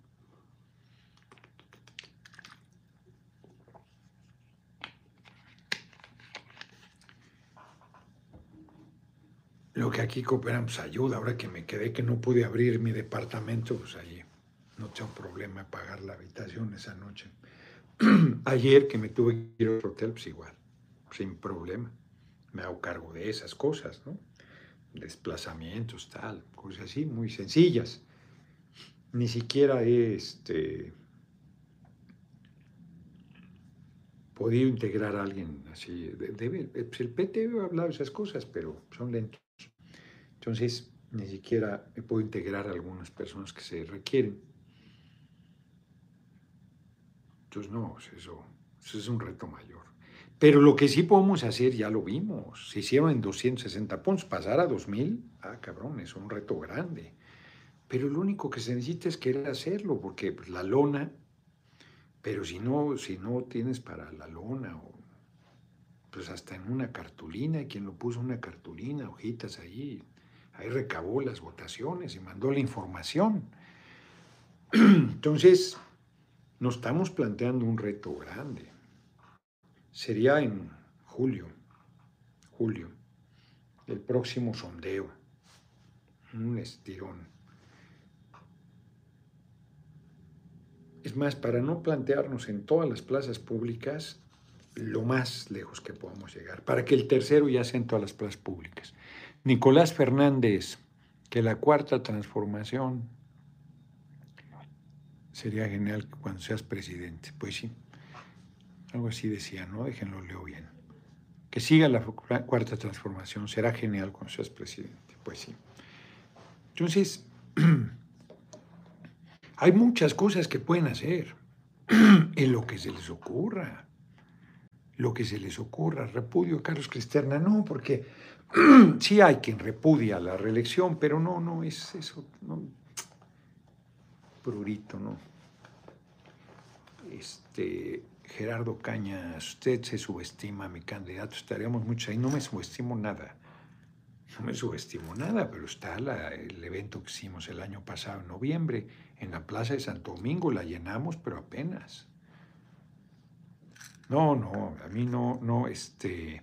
Lo que aquí cooperan, pues ayuda. Ahora que me quedé, que no pude abrir mi departamento, pues allí. No tengo problema en pagar la habitación esa noche. Ayer que me tuve que ir a otro hotel, pues igual, sin problema. Me hago cargo de esas cosas, ¿no? Desplazamientos, tal, cosas así, muy sencillas. Ni siquiera he este, podido integrar a alguien así. Debe, el P T ha hablado de esas cosas, pero son lentos. Entonces, ni siquiera he podido integrar a algunas personas que se requieren. Entonces, no, eso, eso es un reto mayor. Pero lo que sí podemos hacer, ya lo vimos. Se hicieron en doscientos sesenta puntos. Pasar a dos mil, ah, cabrón, es un reto grande. Pero lo único que se necesita es querer hacerlo, porque pues, la lona, pero si no, si no tienes para la lona, o, pues hasta en una cartulina, quien lo puso una cartulina, hojitas ahí, ahí recabó las votaciones y mandó la información. Entonces... nos estamos planteando un reto grande. Sería en julio, julio, el próximo sondeo, un estirón. Es más, para no plantearnos en todas las plazas públicas lo más lejos que podamos llegar, para que el tercero ya sea en todas las plazas públicas. Nicolás Fernández, que la cuarta transformación... sería genial que cuando seas presidente. Pues sí, algo así decía, ¿no? Déjenlo, leo bien. Que siga la cuarta transformación, será genial cuando seas presidente. Pues sí. Entonces, hay muchas cosas que pueden hacer en lo que se les ocurra. Lo que se les ocurra. Repudio a Carlos Cristerna, no, porque sí hay quien repudia la reelección, pero no, no es eso, no. Prurito, ¿no? Este, Gerardo Cañas, usted se subestima a mi candidato, estaríamos mucho ahí, no me subestimo nada, No me subestimo nada, pero está la, el evento que hicimos el año pasado, en noviembre, en la Plaza de Santo Domingo. La llenamos, pero apenas. No, no, a mí no, no, este...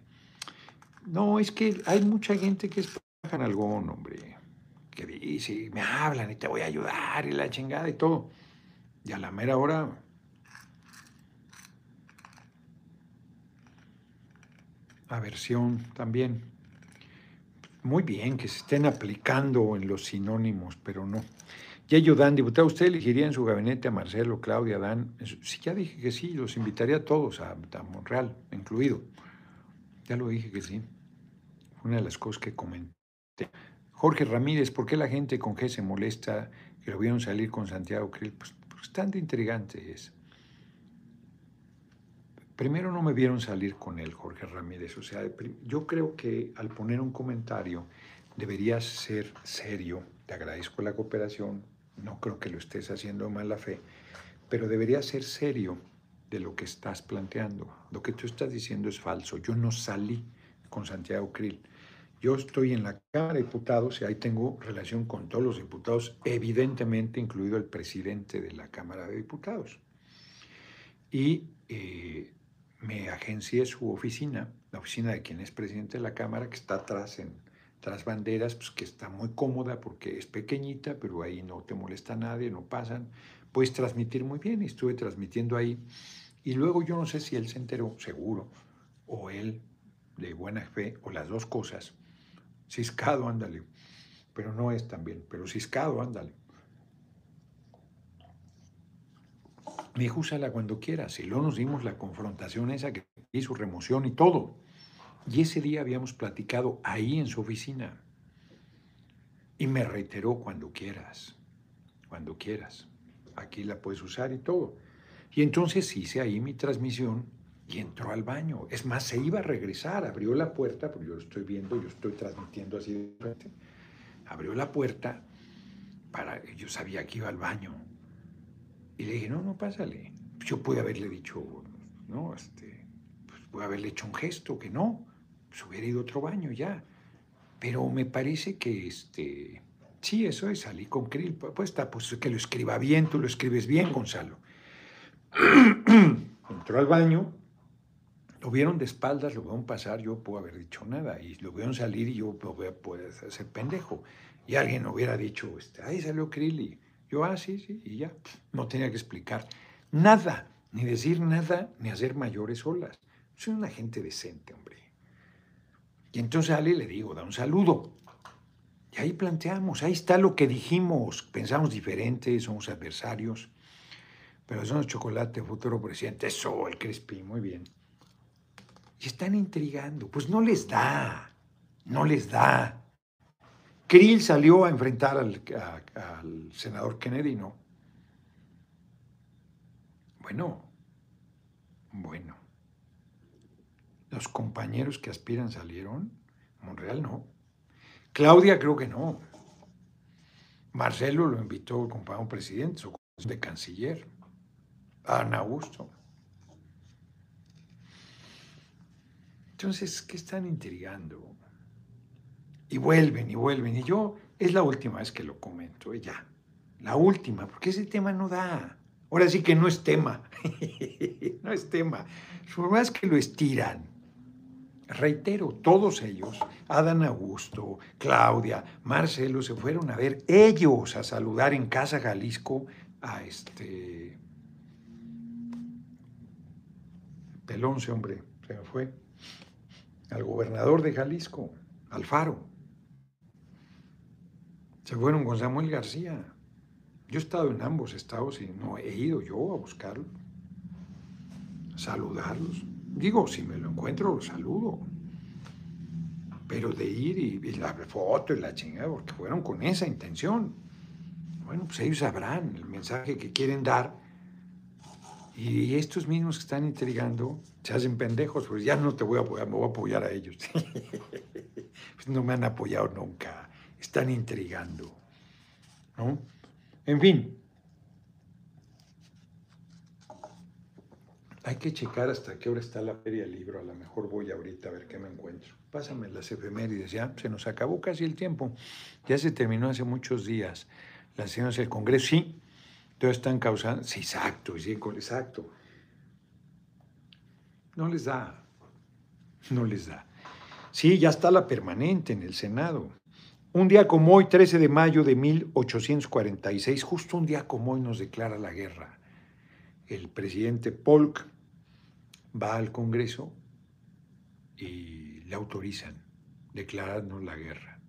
No, es que hay mucha gente que es pajanalgón, hombre. Que dice, me hablan y te voy a ayudar y la chingada y todo. Y a la mera hora... Aversión también. Muy bien que se estén aplicando en los sinónimos, pero no. Yayo Dan, diputado, ¿usted elegiría en su gabinete a Marcelo, Claudia, Dan? Sí, ya dije que sí, los invitaría a todos, a, a Monreal incluido. Ya lo dije que sí. Una de las cosas que comenté. Jorge Ramírez, ¿por qué la gente con G se molesta que lo vieron salir con Santiago Creel? Pues bastante intrigante es. Primero, no me vieron salir con él, Jorge Ramírez. O sea, yo creo que al poner un comentario deberías ser serio. Te agradezco la cooperación. No creo que lo estés haciendo de mala fe. Pero deberías ser serio de lo que estás planteando. Lo que tú estás diciendo es falso. Yo no salí con Santiago Creel. Yo estoy en la Cámara de Diputados y ahí tengo relación con todos los diputados, evidentemente incluido el presidente de la Cámara de Diputados. Y... Eh, me agencié su oficina, la oficina de quien es presidente de la Cámara, que está atrás en tras banderas, pues que está muy cómoda porque es pequeñita, pero ahí no te molesta a nadie, no pasan. Puedes transmitir muy bien, estuve transmitiendo ahí. Y luego yo no sé si él se enteró, seguro, o él de buena fe, o las dos cosas. Ciscado, ándale. Pero no es tan bien, pero ciscado, ándale. Me dijo, úsala cuando quieras. Y luego nos dimos la confrontación esa que hizo remoción y todo. Y ese día habíamos platicado ahí en su oficina. Y me reiteró, cuando quieras, cuando quieras. Aquí la puedes usar y todo. Y entonces hice ahí mi transmisión y entró al baño. Es más, se iba a regresar, abrió la puerta, porque yo lo estoy viendo, yo estoy transmitiendo así de frente. Abrió la puerta, para, yo sabía que iba al baño. Y le dije, no, no, pásale. Yo pude haberle dicho, no, este, pues pude haberle hecho un gesto que no, pues hubiera ido a otro baño ya. Pero me parece que, este, sí, eso es, salí con Creel. Pues está, pues que lo escriba bien, tú lo escribes bien, Gonzalo. Entró al baño, lo vieron de espaldas, lo vieron pasar, yo pude haber dicho nada. Y lo vieron salir y yo pude hacer pendejo. Y alguien hubiera dicho, este, ahí salió Creel y... Yo, ah, sí, sí, y ya. No tenía que explicar nada, ni decir nada, ni hacer mayores olas. Soy una gente decente, hombre. Y entonces Ale le digo, da un saludo. Y ahí planteamos, ahí está lo que dijimos. Pensamos diferente, somos adversarios. Pero son los chocolates, futuro presidente. Eso, el Crispy, muy bien. Y están intrigando. Pues no les da, no les da. Creel salió a enfrentar al, a, al senador Kennedy, ¿no? Bueno, bueno. Los compañeros que aspiran salieron, Monreal no. Claudia creo que no. Marcelo lo invitó el compañero presidente, su de canciller, Ana Augusto. Entonces, ¿qué están intrigando? Y vuelven, y vuelven. Y yo, es la última vez que lo comento, y ya. La última, porque ese tema no da. Ahora sí que no es tema. No es tema. Lo más es que lo estiran. Reitero, todos ellos, Adán Augusto, Claudia, Marcelo, se fueron a ver ellos a saludar en Casa Jalisco a este... Pelón, se hombre, se me fue. Al gobernador de Jalisco, Alfaro. Se fueron con Samuel García. Yo he estado en ambos estados y no he ido yo a buscarlos, a saludarlos. Digo, si me lo encuentro, lo saludo. Pero de ir y, y la foto y la chingada, porque fueron con esa intención. Bueno, pues ellos sabrán el mensaje que quieren dar. Y estos mismos que están intrigando se hacen pendejos, pues ya no te voy a apoyar, me voy a apoyar a ellos. Pues no me han apoyado nunca. Están intrigando, ¿no? En fin. Hay que checar hasta qué hora está la Feria del Libro. A lo mejor voy ahorita a ver qué me encuentro. Pásame las efemérides, ya se nos acabó casi el tiempo. Ya se terminó hace muchos días las sesiones del Congreso. Sí, todas están causando... Sí, exacto, sí, exacto. No les da, no les da. Sí, ya está la permanente en el Senado. Un día como hoy, trece de mayo de mil ochocientos cuarenta y seis, justo un día como hoy nos declara la guerra. El presidente Polk va al Congreso y le autorizan declararnos la guerra.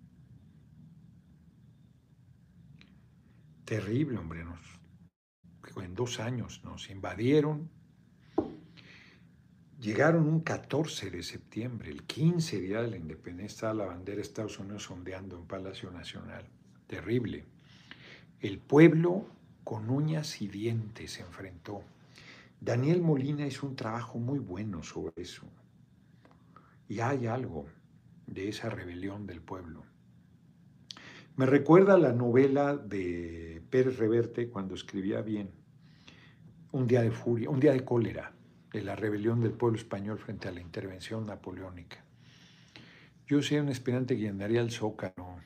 Terrible, hombre. Nos, en dos años nos invadieron. Llegaron un catorce de septiembre, el quince día de la independencia, estaba la bandera de Estados Unidos ondeando en Palacio Nacional. Terrible. El pueblo con uñas y dientes se enfrentó. Daniel Molina hizo un trabajo muy bueno sobre eso. Y hay algo de esa rebelión del pueblo. Me recuerda la novela de Pérez Reverte cuando escribía bien. Un día de furia, un día de cólera. De la rebelión del pueblo español frente a la intervención napoleónica. Yo soy un aspirante que andaría al Zócalo,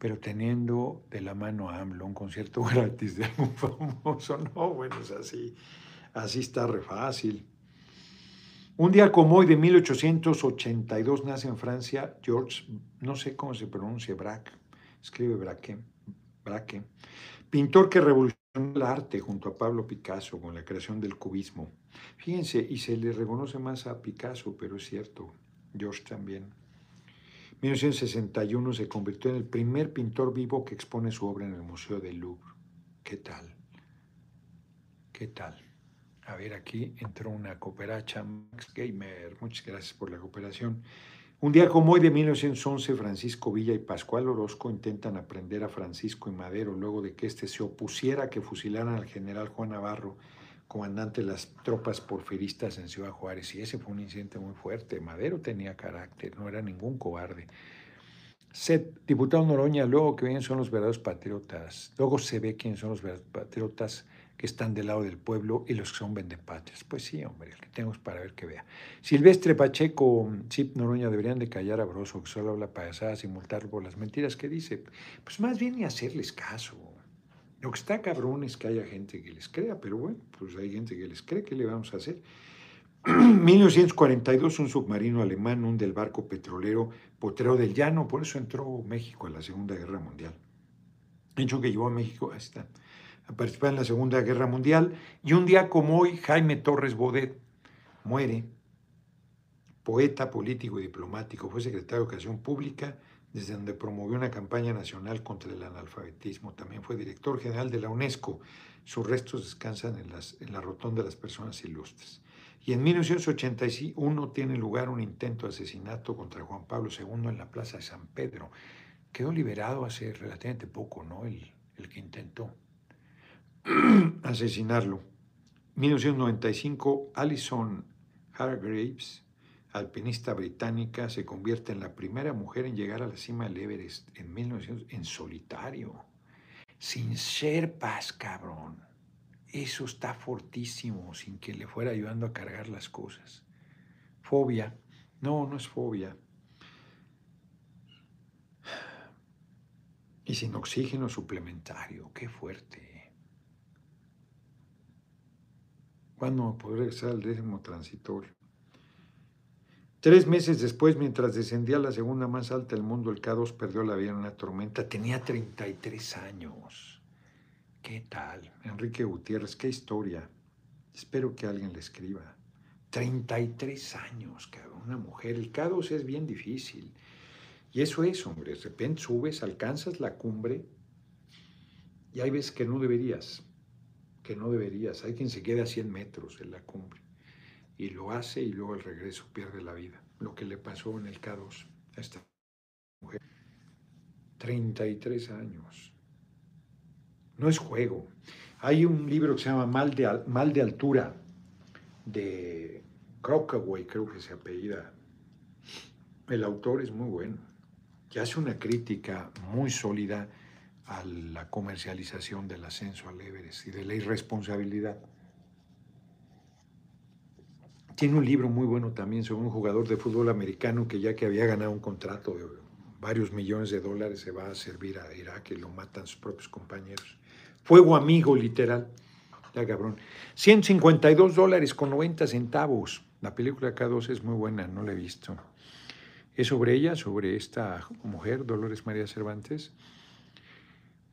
pero teniendo de la mano a AMLO un concierto gratis de algún famoso. No, bueno, es así. Así está re fácil. Un día como hoy de mil ochocientos ochenta y dos nace en Francia Georges, no sé cómo se pronuncia, Braque, escribe Braque, Braque, pintor que revolucionó el arte junto a Pablo Picasso con la creación del cubismo. Fíjense, y se le reconoce más a Picasso, pero es cierto, Georges también. En mil novecientos sesenta y uno se convirtió en el primer pintor vivo que expone su obra en el Museo del Louvre. ¿Qué tal? ¿Qué tal? A ver, aquí entró una cooperacha, Max Gamer, muchas gracias por la cooperación. Un día como hoy de mil novecientos once, Francisco Villa y Pascual Orozco intentan aprender a Francisco y Madero luego de que éste se opusiera a que fusilaran al general Juan Navarro, comandante de las tropas porfiristas en Ciudad Juárez. Y ese fue un incidente muy fuerte. Madero tenía carácter, no era ningún cobarde. Set, diputado Noroña, luego que ven son los verdaderos patriotas. Luego se ve quiénes son los verdaderos patriotas que están del lado del pueblo y los que son vendepatrias. Pues sí, hombre, el que tenemos para ver que vea. Silvestre Pacheco, Chip Noroña, deberían de callar a Broso, que solo habla payasadas y multarlo por las mentiras que dice. Pues más bien y hacerles caso. Lo que está cabrón es que haya gente que les crea, pero bueno, pues hay gente que les cree, ¿qué le vamos a hacer? mil novecientos cuarenta y dos, un submarino alemán, un del barco petrolero Potrero del Llano, por eso entró México a la Segunda Guerra Mundial. Hecho que llevó a México hasta... a participar en la Segunda Guerra Mundial. Y un día como hoy, Jaime Torres Bodet muere, poeta, político y diplomático. Fue secretario de Educación Pública, desde donde promovió una campaña nacional contra el analfabetismo. También fue director general de la UNESCO. Sus restos descansan en, las, en la Rotonda de las Personas Ilustres. Y en mil novecientos ochenta y uno tiene lugar un intento de asesinato contra Juan Pablo segundo en la Plaza de San Pedro. Quedó liberado hace relativamente poco, ¿no? El, el que intentó asesinarlo. mil novecientos noventa y cinco, Alison Hargraves, alpinista británica, se convierte en la primera mujer en llegar a la cima del Everest en mil novecientos en solitario, sin Sherpas, cabrón. Eso está fortísimo, sin que le fuera ayudando a cargar las cosas. Fobia. No, no es fobia. Y sin oxígeno suplementario. Qué fuerte. ¿Cuándo me podré regresar al décimo transitorio? Tres meses después, mientras descendía a la segunda más alta del mundo, el K dos perdió la vida en una tormenta. Tenía treinta y tres años. ¿Qué tal? Enrique Gutiérrez, qué historia. Espero que alguien le escriba. treinta y tres años, cabrón, una mujer. El K dos es bien difícil. Y eso es, hombre. De repente subes, alcanzas la cumbre y hay veces que no deberías. que no deberías. Hay quien se queda a cien metros en la cumbre y lo hace y luego al regreso pierde la vida. Lo que le pasó en el K dos a esta mujer. treinta y tres años. No es juego. Hay un libro que se llama Mal de, Mal de Altura de Crocaway, creo que se apellida. El autor es muy bueno y hace una crítica muy sólida a la comercialización del ascenso al Everest y de la irresponsabilidad Tiene un libro muy bueno también sobre un jugador de fútbol americano que ya que había ganado un contrato de varios millones de dólares se va a servir a Irak y lo matan sus propios compañeros. Fuego amigo, literal. Ya, cabrón. ciento cincuenta y dos dólares con noventa centavos. La película K dos es muy buena, no la he visto. Es sobre ella, sobre esta mujer, Dolores María Cervantes.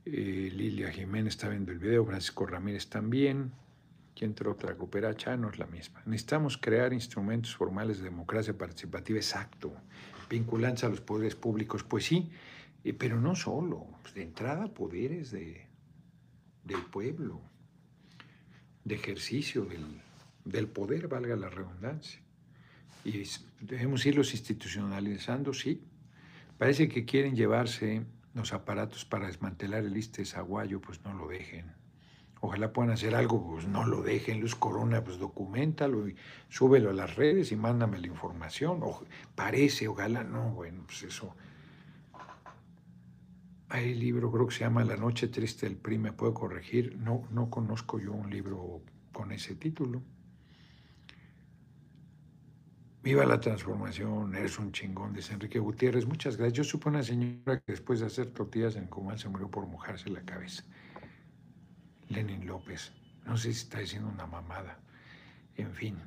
Eh, Lilia Jiménez está viendo el video, Francisco Ramírez también. ¿Quién entró otra cooperacha? No es la misma. Necesitamos crear instrumentos formales de democracia participativa, exacto, vinculantes a los poderes públicos, pues sí, eh, pero no solo, pues de entrada poderes de, del pueblo, de ejercicio del, del poder, valga la redundancia. Y debemos irlos institucionalizando, sí. Parece que quieren llevarse los aparatos para desmantelar el ISSSTE aguayo, pues no lo dejen. Ojalá puedan hacer algo, pues no lo dejen. Luz Corona, pues documentalo y súbelo a las redes y mándame la información. O, parece, ojalá, no, bueno, pues eso. Hay libro, creo que se llama La noche triste del P R I, me puedo corregir. No, no conozco yo un libro con ese título. Viva la transformación, eres un chingón, dice Enrique Gutiérrez. Muchas gracias. Yo supe una señora que después de hacer tortillas en Comán se murió por mojarse la cabeza. Lenin López. No sé si está diciendo una mamada. En fin.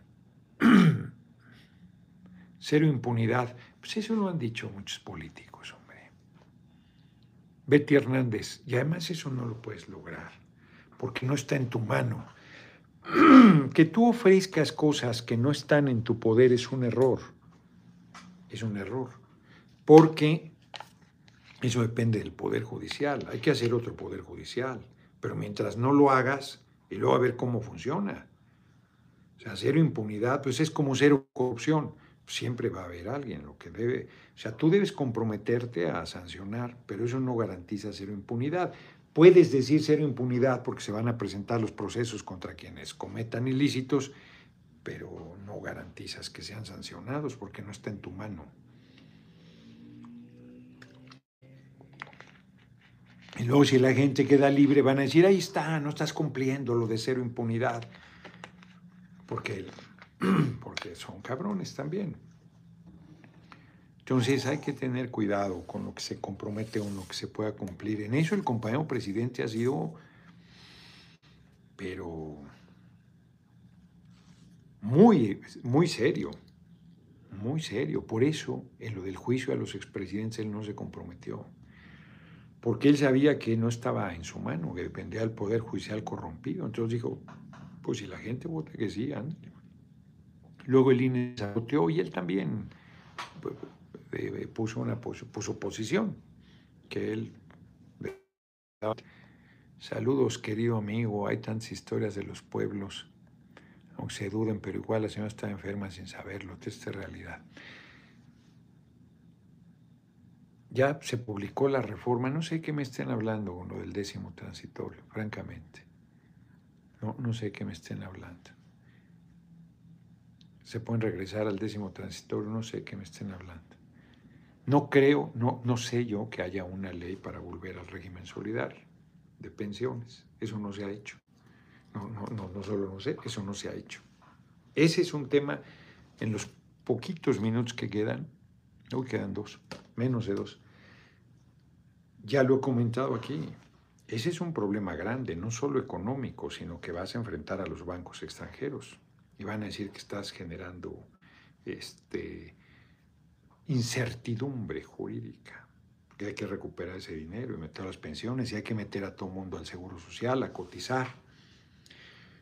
Cero impunidad. Pues eso lo han dicho muchos políticos, hombre. Betty Hernández. Y además eso no lo puedes lograr, porque no está en tu mano. Que tú ofrezcas cosas que no están en tu poder es un error. Es un error. Porque eso depende del poder judicial. Hay que hacer otro poder judicial. Pero mientras no lo hagas, y luego a ver cómo funciona. O sea, cero impunidad, pues es como cero corrupción. Siempre va a haber alguien, lo que debe... O sea, tú debes comprometerte a sancionar, pero eso no garantiza cero impunidad. Puedes decir cero impunidad porque se van a presentar los procesos contra quienes cometan ilícitos, pero no garantizas que sean sancionados porque no está en tu mano. Y luego si la gente queda libre van a decir, ahí está, no estás cumpliendo lo de cero impunidad. Porque, porque son cabrones también. Entonces hay que tener cuidado con lo que se compromete o lo que se pueda cumplir. En eso el compañero presidente ha sido, pero muy, muy serio, muy serio. Por eso en lo del juicio a los expresidentes él no se comprometió. Porque él sabía que no estaba en su mano, que dependía del poder judicial corrompido. Entonces dijo, pues si la gente vota que sí, ándale. Luego el I N E saboteó y él también puso una puso posición que él... Saludos, querido amigo. Hay tantas historias de los pueblos, aunque se duden, pero igual la señora está enferma sin saberlo. Esta es realidad. Ya se publicó la reforma, no sé qué me estén hablando con lo del décimo transitorio, francamente. No, no sé qué me estén hablando. Se pueden regresar al décimo transitorio, no sé qué me estén hablando. No creo, no, no sé yo que haya una ley para volver al régimen solidario de pensiones. Eso no se ha hecho. No, no, no, no solo no sé, eso no se ha hecho. Ese es un tema en los poquitos minutos que quedan, hoy quedan dos, menos de dos. Ya lo he comentado aquí, ese es un problema grande, no solo económico, sino que vas a enfrentar a los bancos extranjeros y van a decir que estás generando este, incertidumbre jurídica, que hay que recuperar ese dinero y meter las pensiones y hay que meter a todo mundo al seguro social, a cotizar.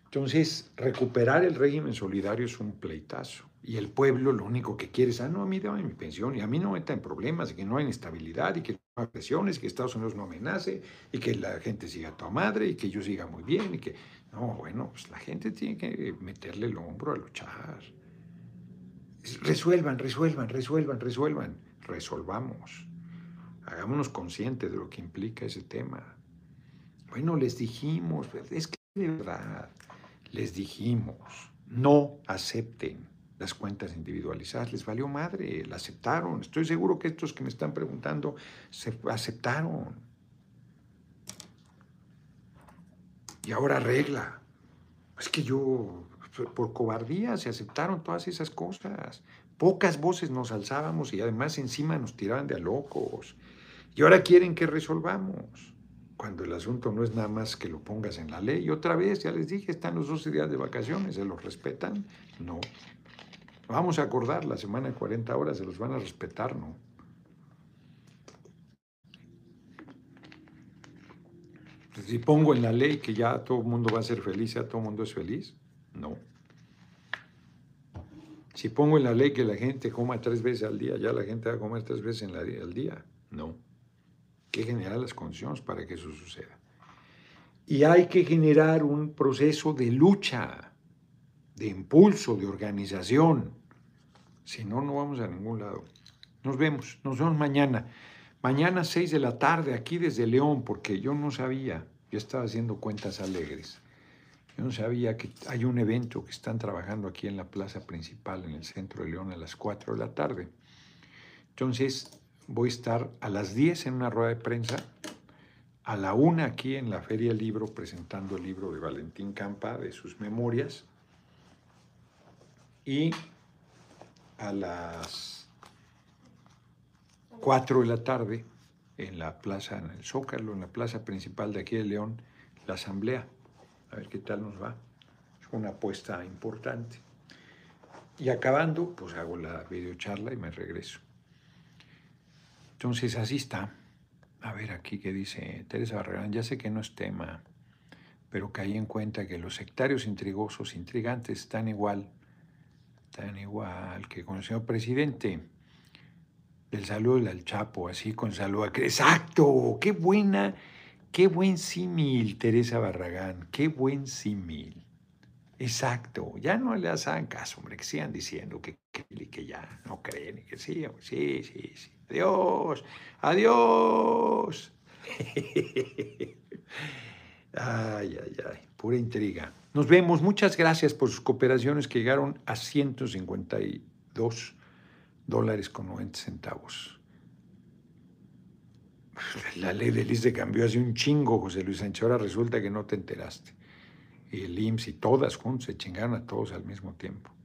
Entonces, recuperar el régimen solidario es un pleitazo. Y el pueblo lo único que quiere es, ah, no, a mí dame mi pensión y a mí no me metan problemas y que no hay inestabilidad y que no hay presiones, que Estados Unidos no amenace y que la gente siga a tu madre y que yo siga muy bien y que... No, bueno, pues la gente tiene que meterle el hombro a luchar. Resuelvan, resuelvan, resuelvan, resuelvan. Resolvamos. Hagámonos conscientes de lo que implica ese tema. Bueno, les dijimos, es que de verdad, les dijimos, no acepten las cuentas individualizadas, les valió madre, la aceptaron. Estoy seguro que estos que me están preguntando se aceptaron. Y ahora arregla. Es que yo por cobardía se aceptaron todas esas cosas. Pocas voces nos alzábamos y además encima nos tiraban de a locos. Y ahora quieren que resolvamos, cuando el asunto no es nada más que lo pongas en la ley. Y otra vez, ya les dije, están los doce días de vacaciones, ¿se los respetan? No. Vamos a acordar la semana de cuarenta horas, ¿se los van a respetar? No. Si pongo en la ley que ya todo el mundo va a ser feliz, ya todo el mundo es feliz, no. Si pongo en la ley que la gente coma tres veces al día, ya la gente va a comer tres veces en la, al día, no. Hay que generar las condiciones para que eso suceda. Y hay que generar un proceso de lucha, de impulso, de organización. Si no, no vamos a ningún lado. Nos vemos, nos vemos mañana. Mañana seis de la tarde, aquí desde León, porque yo no sabía, yo estaba haciendo cuentas alegres. Yo no sabía que hay un evento que están trabajando aquí en la plaza principal, en el centro de León, a las cuatro de la tarde. Entonces, voy a estar a las diez en una rueda de prensa, a la una aquí en la Feria del Libro, presentando el libro de Valentín Campa, de sus memorias, y a las cuatro de la tarde en la plaza, en el Zócalo, en la plaza principal de aquí de León, la asamblea. A ver qué tal nos va. Es una apuesta importante. Y acabando, pues hago la videocharla y me regreso. Entonces, así está. A ver aquí qué dice Teresa Barragán. Ya sé que no es tema, pero caí en cuenta que los sectarios intrigosos, intrigantes, están igual, tan igual que con el señor presidente. El saludo al Chapo, así con saludo a... ¡Exacto! ¡Qué buena! ¡Qué buen símil, Teresa Barragán! ¡Qué buen símil! ¡Exacto! Ya no le hagan caso, hombre, que sigan diciendo que, que, que ya no creen y que sí, hombre. Sí, sí, sí. ¡Adiós! ¡Adiós! ¡Ay, ay, ay! Pura intriga. Nos vemos. Muchas gracias por sus cooperaciones que llegaron a ciento cincuenta y dos dólares con noventa centavos. La ley del I S S S cambió hace un chingo, José Luis Sánchez. Ahora resulta que no te enteraste. Y el I M S S y todas juntas se chingaron a todos al mismo tiempo.